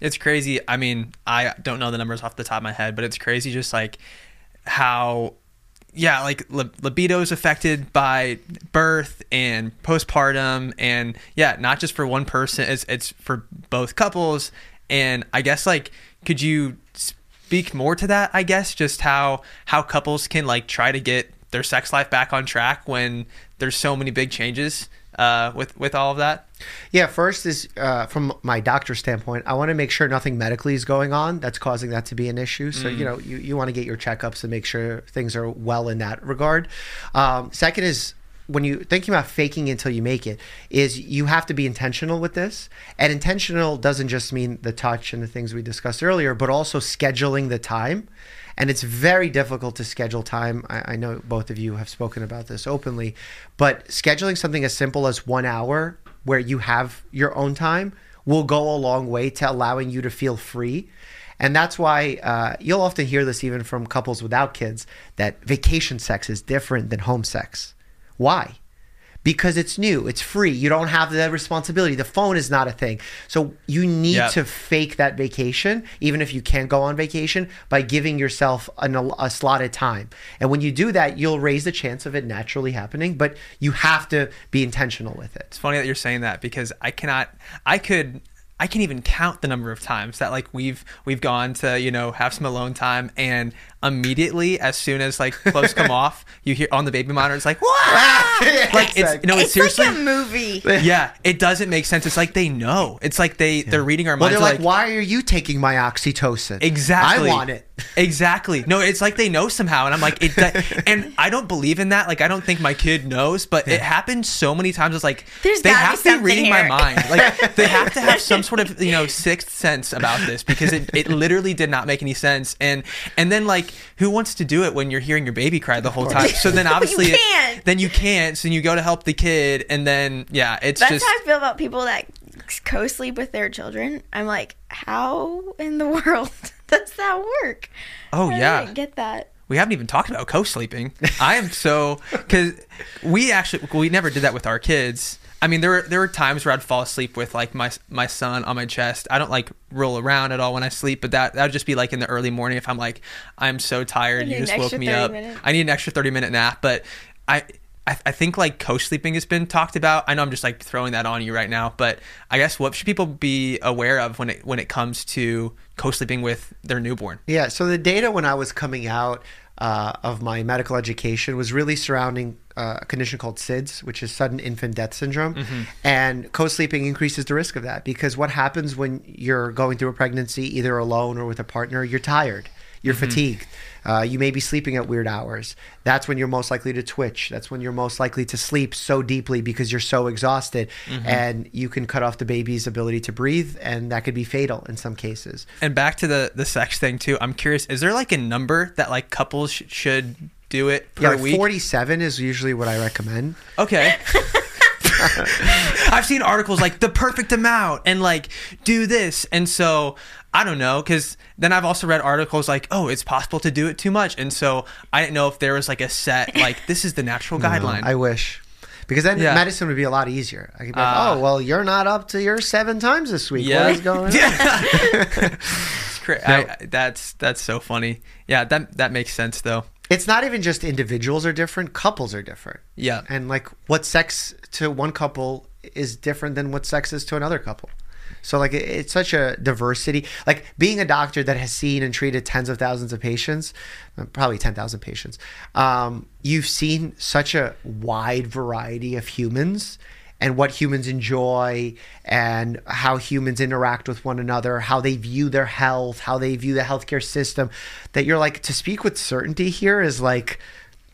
It's crazy. I mean, I don't know the numbers off the top of my head, but it's crazy just like how, yeah, like li- libido is affected by birth and postpartum, and yeah, not just for one person, it's, it's for both couples. And I guess like, could you speak more to that, I guess, just how how couples can like try to get their sex life back on track when there's so many big changes uh, with with all of that? Yeah, first is uh, from my doctor's standpoint, I want to make sure nothing medically is going on that's causing that to be an issue. So, mm. you know, you, you want to get your checkups and make sure things are well in that regard. Um, second is, when you're thinking about faking until you make it, is you have to be intentional with this. And intentional doesn't just mean the touch and the things we discussed earlier, but also scheduling the time. And it's very difficult to schedule time. I, I know both of you have spoken about this openly, but scheduling something as simple as one hour where you have your own time will go a long way to allowing you to feel free. And that's why uh, you'll often hear this even from couples without kids, that vacation sex is different than home sex. Why? Because it's new, it's free. You don't have the responsibility. The phone is not a thing. So you need yep. to fake that vacation, even if you can't go on vacation, by giving yourself an, a slotted time. And when you do that, you'll raise the chance of it naturally happening, but you have to be intentional with it. It's funny that you're saying that because I cannot, I could, I can't even count the number of times that like we've we've gone to, you know, have some alone time, and immediately as soon as like clothes come off, you hear on the baby monitor, it's like, what? Like it's, it's no, it's, it's seriously like a movie. Yeah, it doesn't make sense. It's like they know. It's like they yeah. they're reading our minds. Well, they're like, like, why are you taking my oxytocin? Exactly. I want it. Exactly. No, it's like they know somehow, and I'm like, it. And I don't believe in that. Like I don't think my kid knows, but yeah. it happens so many times. It's like There's they have to be reading here. my mind. Like they have to have some sort of, you know, sixth sense about this, because it, it literally did not make any sense. And and then like, who wants to do it when you're hearing your baby cry the whole time? So then obviously you it, then you can't. So you go to help the kid, and then yeah, it's that's just how I feel about people that co-sleep with their children. I'm like, how in the world does that work? Oh, I yeah, didn't get that. We haven't even talked about co-sleeping. I am so because we actually we never did that with our kids. I mean, there were there were times where I'd fall asleep with like my my son on my chest. I don't like roll around at all when I sleep, but that that would just be like in the early morning if I'm like, I'm so tired, you just woke me up. Minutes. I need an extra thirty minute nap. But I, I I think like co-sleeping has been talked about. I know I'm just like throwing that on you right now, but I guess what should people be aware of when it when it comes to co-sleeping with their newborn? Yeah. So the data when I was coming out uh, of my medical education was really surrounding Uh, a condition called SIDS, which is sudden infant death syndrome. Mm-hmm. And co-sleeping increases the risk of that, because what happens when you're going through a pregnancy, either alone or with a partner, you're tired, you're mm-hmm. fatigued. Uh, you may be sleeping at weird hours. That's when you're most likely to twitch. That's when you're most likely to sleep so deeply because you're so exhausted. Mm-hmm. And you can cut off the baby's ability to breathe, and that could be fatal in some cases. And back to the, the sex thing too, I'm curious, is there like a number that like couples sh- should do it per yeah, like week? forty-seven is usually what I recommend. Okay. I've seen articles like the perfect amount and like do this. And so I don't know, because then I've also read articles like, oh, it's possible to do it too much. And so I didn't know if there was like a set, like this is the natural no, guideline. I wish. Because then yeah. medicine would be a lot easier. I could be like, uh, oh, well, you're not up to your seven times this week. Yeah. What is going on? It's cra- no. I, that's, that's so funny. Yeah, that that makes sense though. It's not even just individuals are different, couples are different. Yeah. And like what sex to one couple is different than what sex is to another couple. So like it's such a diversity. Like being a doctor that has seen and treated tens of thousands of patients, probably ten thousand patients, um, you've seen such a wide variety of humans and what humans enjoy and how humans interact with one another, how they view their health, how they view the healthcare system, that you're like, to speak with certainty here is like,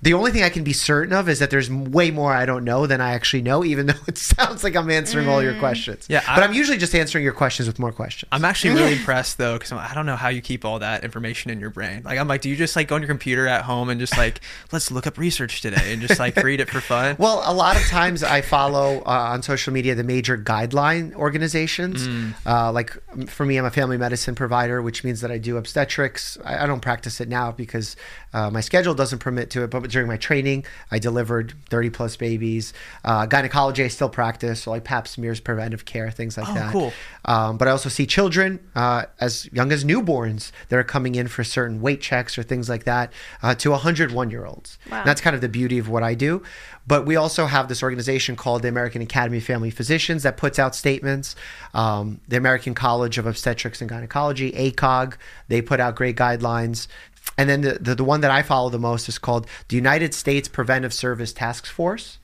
the only thing I can be certain of is that there's way more I don't know than I actually know, even though it sounds like I'm answering mm. all your questions. Yeah, I, but I'm usually just answering your questions with more questions. I'm actually really impressed though, because I don't know how you keep all that information in your brain. Like I'm like, do you just like go on your computer at home and just like, let's look up research today and just like read it for fun? Well, a lot of times I follow uh, on social media the major guideline organizations. Mm. Uh, like for me, I'm a family medicine provider, which means that I do obstetrics. I, I don't practice it now because uh, my schedule doesn't permit to it, but during my training, I delivered thirty plus babies. Uh, gynecology, I still practice, so like pap smears, preventive care, things like oh, that. Cool. Um, but I also see children uh, as young as newborns that are coming in for certain weight checks or things like that, uh, to one hundred one year olds. Wow. That's kind of the beauty of what I do. But we also have this organization called the American Academy of Family Physicians that puts out statements. Um, the American College of Obstetrics and Gynecology, A C O G, they put out great guidelines. And then the, the, the one that I follow the most is called the United States Preventive Service Task Force.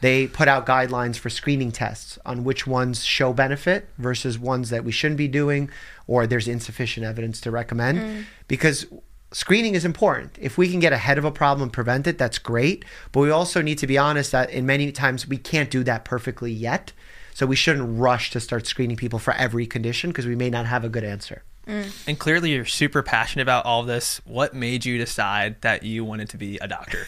They put out guidelines for screening tests on which ones show benefit versus ones that we shouldn't be doing or there's insufficient evidence to recommend. Mm. Because screening is important. If we can get ahead of a problem and prevent it, that's great. But we also need to be honest that in many times we can't do that perfectly yet. So we shouldn't rush to start screening people for every condition because we may not have a good answer. Mm. And clearly you're super passionate about all this. What made you decide that you wanted to be a doctor?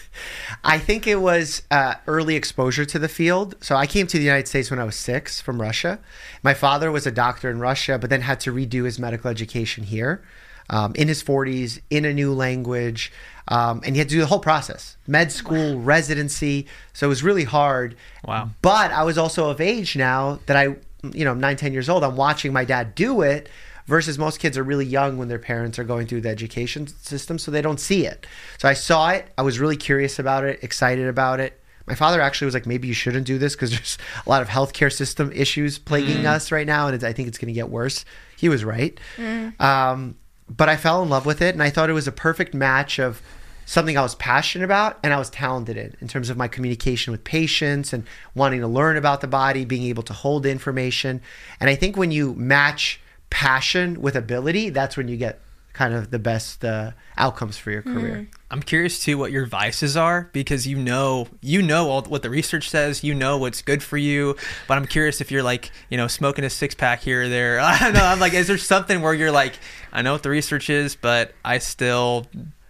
I think it was uh, early exposure to the field. So I came to the United States when I was six from Russia. My father was a doctor in Russia, but then had to redo his medical education here um, in his forties, in a new language. Um, and he had to do the whole process, med school, wow. residency. So it was really hard. Wow. But I was also of age now that I, you know, I'm nine, ten years old. I'm watching my dad do it. Versus most kids are really young when their parents are going through the education system, so they don't see it. So I saw it. I was really curious about it, excited about it. My father actually was like, maybe you shouldn't do this because there's a lot of healthcare system issues plaguing mm. us right now, and it's, I think it's going to get worse. He was right. Mm. Um, but I fell in love with it, and I thought it was a perfect match of something I was passionate about and I was talented in, in terms of my communication with patients and wanting to learn about the body, being able to hold information. And I think when you match passion with ability, that's when you get kind of the best uh, outcomes for your career. Mm. I'm curious too what your vices are, because you know you know all, what the research says, you know what's good for you, but I'm curious if you're like, you know, smoking a six pack here or there. I don't know, I'm like, is there something where you're like, I know what the research is, but I still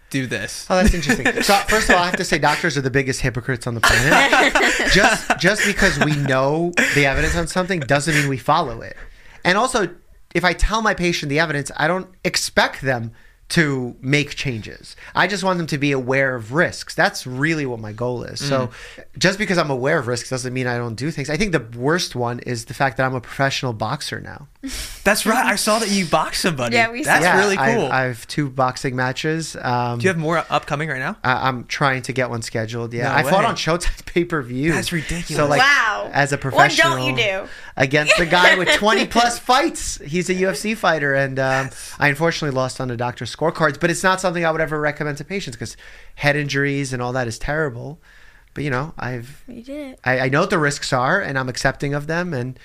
do this? Oh, that's interesting. So first of all, I have to say doctors are the biggest hypocrites on the planet. just just because we know the evidence on something doesn't mean we follow it. And also, if I tell my patient the evidence, I don't expect them to make changes. I just want them to be aware of risks. That's really what my goal is. Mm. So just because I'm aware of risks doesn't mean I don't do things. I think the worst one is the fact that I'm a professional boxer now. That's right. I saw that you boxed somebody. Yeah, we saw. That's yeah, really cool. I've, I have two boxing matches. Um, Do you have more upcoming right now? I, I'm trying to get one scheduled. Yeah, no I way. fought on Showtime pay-per-view. That's ridiculous. So like, wow. As a professional, what don't you do against a guy with twenty plus fights? He's a U F C fighter, and um, I unfortunately lost on a doctor's scorecards. But it's not something I would ever recommend to patients because head injuries and all that is terrible. But you know, I've you did it. I, I know what the risks are, and I'm accepting of them, and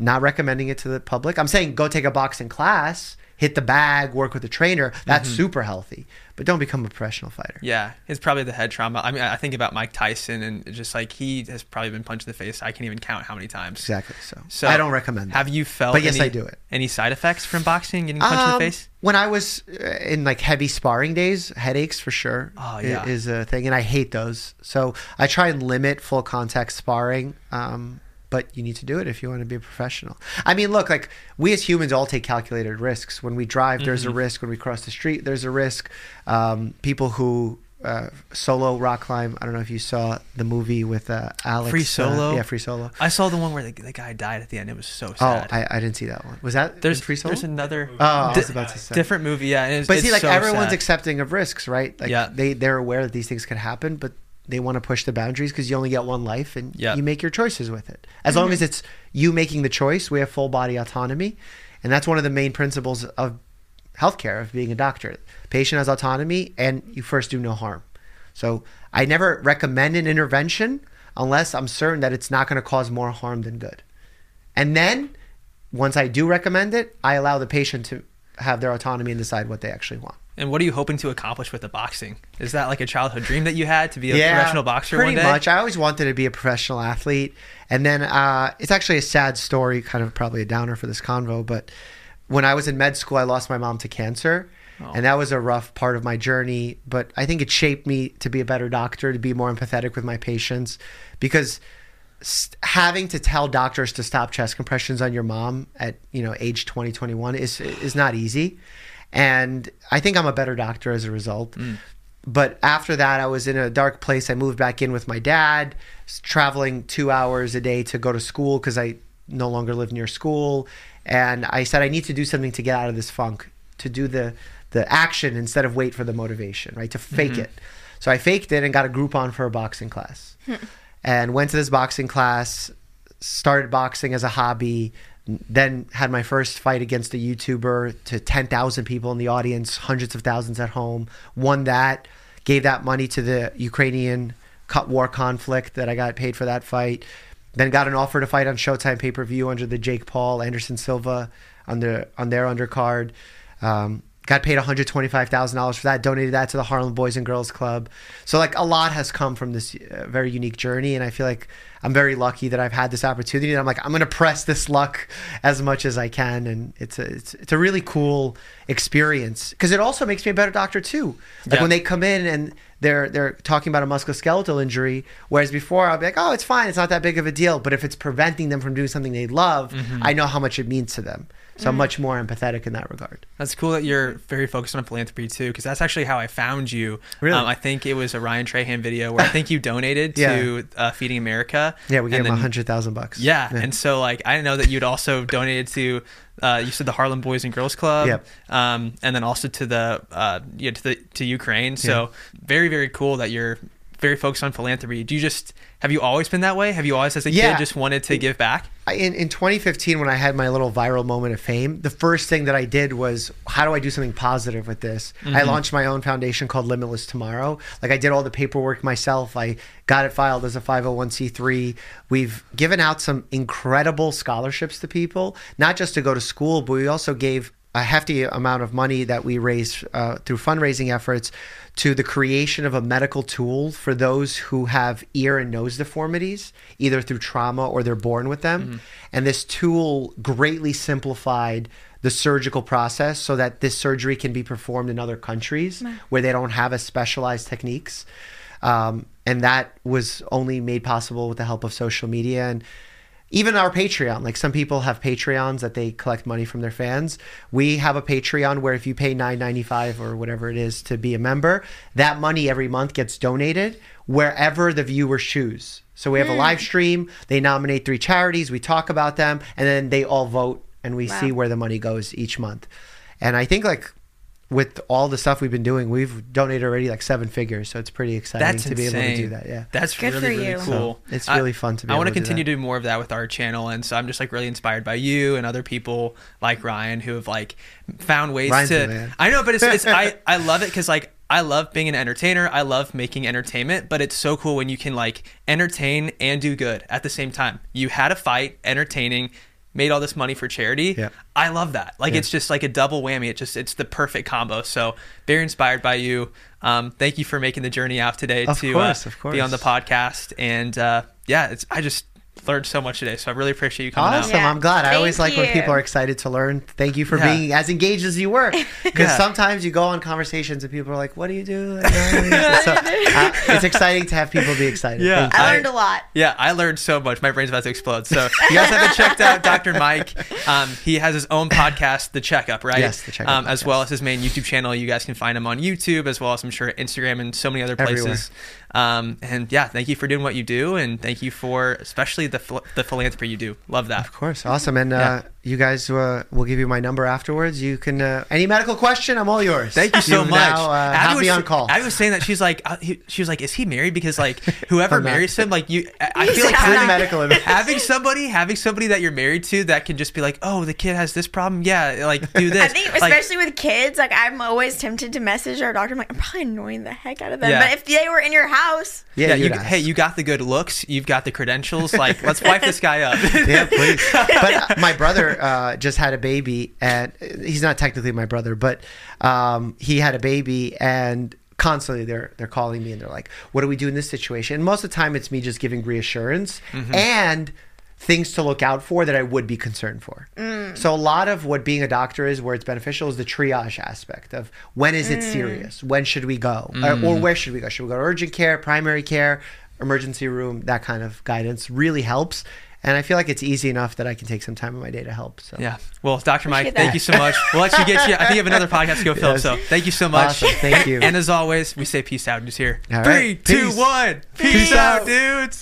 not recommending it to the public. I'm saying go take a boxing class, hit the bag, work with a trainer. That's mm-hmm. super healthy. But don't become a professional fighter. Yeah, it's probably the head trauma. I mean, I think about Mike Tyson, and just like he has probably been punched in the face. I can't even count how many times. Exactly. So, so I don't recommend that. Have you felt but yes, any, I do it. any side effects from boxing, getting punched um, in the face? When I was in like heavy sparring days, headaches for sure oh, yeah. is a thing. And I hate those. So I try and limit full contact sparring. Um But you need to do it if you want to be a professional. I mean, look, like we as humans all take calculated risks. When we drive, there's mm-hmm. a risk. When we cross the street, there's a risk. Um, people who uh, solo rock climb. I don't know if you saw the movie with uh, Alex. Free Solo? Uh, yeah, Free Solo. I saw the one where the, the guy died at the end. It was so sad. Oh, I, I didn't see that one. Was that there's, Free Solo? There's another oh, I was about to say. different movie. Yeah, it was, But see, like so everyone's sad. accepting of risks, right? Like yeah. they, they're aware that these things could happen, but they want to push the boundaries because you only get one life, and yep. you make your choices with it. As long as it's you making the choice, we have full body autonomy. And that's one of the main principles of healthcare, of being a doctor. Patient has autonomy, and you first do no harm. So I never recommend an intervention unless I'm certain that it's not going to cause more harm than good. And then once I do recommend it, I allow the patient to have their autonomy and decide what they actually want. And what are you hoping to accomplish with the boxing? Is that like a childhood dream that you had to be a yeah, professional boxer one day? Pretty much. I always wanted to be a professional athlete. And then uh, it's actually a sad story, kind of probably a downer for this convo. But when I was in med school, I lost my mom to cancer. Oh. And that was a rough part of my journey. But I think it shaped me to be a better doctor, to be more empathetic with my patients. Because having to tell doctors to stop chest compressions on your mom at, you know, age twenty, twenty-one is, is not easy. And I think I'm a better doctor as a result. Mm. But after that, I was in a dark place. I moved back in with my dad, traveling two hours a day to go to school because I no longer lived near school. And I said, I need to do something to get out of this funk, to do the the action instead of wait for the motivation, right? To fake mm-hmm. it. So I faked it and got a Groupon for a boxing class and went to this boxing class, started boxing as a hobby, then had my first fight against a YouTuber to ten thousand people in the audience, hundreds of thousands at home, won that, gave that money to the Ukrainian war conflict that I got paid for that fight, then got an offer to fight on Showtime pay-per-view under the Jake Paul, Anderson Silva on, the, on their undercard. Um, Got paid one hundred twenty-five thousand dollars for that, donated that to the Harlem Boys and Girls Club. So like a lot has come from this very unique journey, and I feel like I'm very lucky that I've had this opportunity, and I'm like, I'm going to press this luck as much as I can. And it's a, it's, it's a really cool experience because it also makes me a better doctor too. Like yeah. when they come in and they're they're talking about a musculoskeletal injury, whereas before I'll be like, oh, it's fine, it's not that big of a deal. But if it's preventing them from doing something they love, mm-hmm. I know how much it means to them. So I'm much more empathetic in that regard. That's cool that you're very focused on philanthropy too, because that's actually how I found you. Really? Um, I think it was a Ryan Trahan video where I think you donated yeah. to uh, Feeding America. Yeah, we gave them one hundred thousand bucks. Yeah, yeah, and so like I know that you'd also donated to, uh, you said the Harlem Boys and Girls Club, yep. um, and then also to the uh, yeah to the to Ukraine. So yeah. very very cool that you're very focused on philanthropy. Do you just have you always been that way? Have you always as a yeah. kid just wanted to give back? In, in twenty fifteen, when I had my little viral moment of fame, the first thing that I did was, how do I do something positive with this? Mm-hmm. I launched my own foundation called Limitless Tomorrow. Like I did all the paperwork myself. I got it filed as a five oh one c three. We've given out some incredible scholarships to people, not just to go to school, but we also gave a hefty amount of money that we raised uh, through fundraising efforts to the creation of a medical tool for those who have ear and nose deformities, either through trauma or they're born with them. Mm-hmm. And this tool greatly simplified the surgical process so that this surgery can be performed in other countries mm-hmm. where they don't have as specialized techniques. Um, and that was only made possible with the help of social media. And even our Patreon, like some people have Patreons that they collect money from their fans. We have a Patreon where if you pay nine ninety-five or whatever it is to be a member, that money every month gets donated wherever the viewer chooses. So we have a live stream, they nominate three charities, we talk about them, and then they all vote and we wow. see where the money goes each month. And I think like with all the stuff we've been doing, we've donated already like seven figures. So it's pretty exciting That's to insane. Be able to do that. Yeah. That's Good really, for you. Really cool. So it's really I, fun to be I able to do I want to continue to do more of that with our channel. And so I'm just like really inspired by you and other people like Ryan who have like found ways Ryan's to, man. I know, but it's, it's I, I love it because like, I love being an entertainer. I love making entertainment, but it's so cool when you can like entertain and do good at the same time. You had a fight entertaining, made all this money for charity. Yeah. I love that. Like, yeah. it's just like a double whammy. It just, it's the perfect combo. So very inspired by you. Um, thank you for making the journey out today of to course, uh, of course. be on the podcast. And uh, yeah, it's, I just learned so much today. So I really appreciate you coming awesome. Out. Awesome. Yeah. I'm glad. Thank I always you. Like when people are excited to learn. Thank you for yeah. being as engaged as you were. Because yeah. sometimes you go on conversations and people are like, what do you do? Like, so, uh, it's exciting to have people be excited. Yeah. I learned a lot. Yeah. I learned so much. My brain's about to explode. So you guys haven't checked out Doctor Mike. Um, he has his own podcast, The Checkup, right? Yes, The Checkup. Um, as well as his main YouTube channel. You guys can find him on YouTube as well as I'm sure Instagram and so many other places. Everywhere. Um, and yeah, thank you for doing what you do. And thank you for especially the ph- the philanthropy you do. Love that. Of course. Awesome. And uh, yeah. you guys uh, will give you my number afterwards. You can, uh, any medical question, I'm all yours. Thank you so you much. Now, uh, have was, me on call. I was saying that she's like, uh, he, she was like, is he married? Because like whoever marries him, like you, I, I feel like having, medical having somebody, having somebody that you're married to that can just be like, oh, the kid has this problem. Yeah. Like do this. I think especially like, with kids, like I'm always tempted to message our doctor. I'm like, I'm probably annoying the heck out of them. Yeah. But if they were in your house, house yeah, yeah you, hey you got the good looks, you've got the credentials, like let's wipe this guy up. Yeah, please. But my brother uh just had a baby, and he's not technically my brother, but um he had a baby, and constantly they're they're calling me and they're like, what do we do in this situation? And most of the time it's me just giving reassurance mm-hmm. and things to look out for that I would be concerned for. Mm. So a lot of what being a doctor is, where it's beneficial, is the triage aspect of when is mm. it serious? When should we go? Mm. Or, or where should we go? Should we go to urgent care, primary care, emergency room? That kind of guidance really helps. And I feel like it's easy enough that I can take some time of my day to help. So. Yeah. Well, Doctor Mike, thank you so much. We'll let you get to you. I think you have another podcast to go, Phil. Yes. So thank you so much. Awesome. Thank you. And as always, we say peace out, dudes, here. All Three, right. two, peace. one. Peace, peace out, dudes.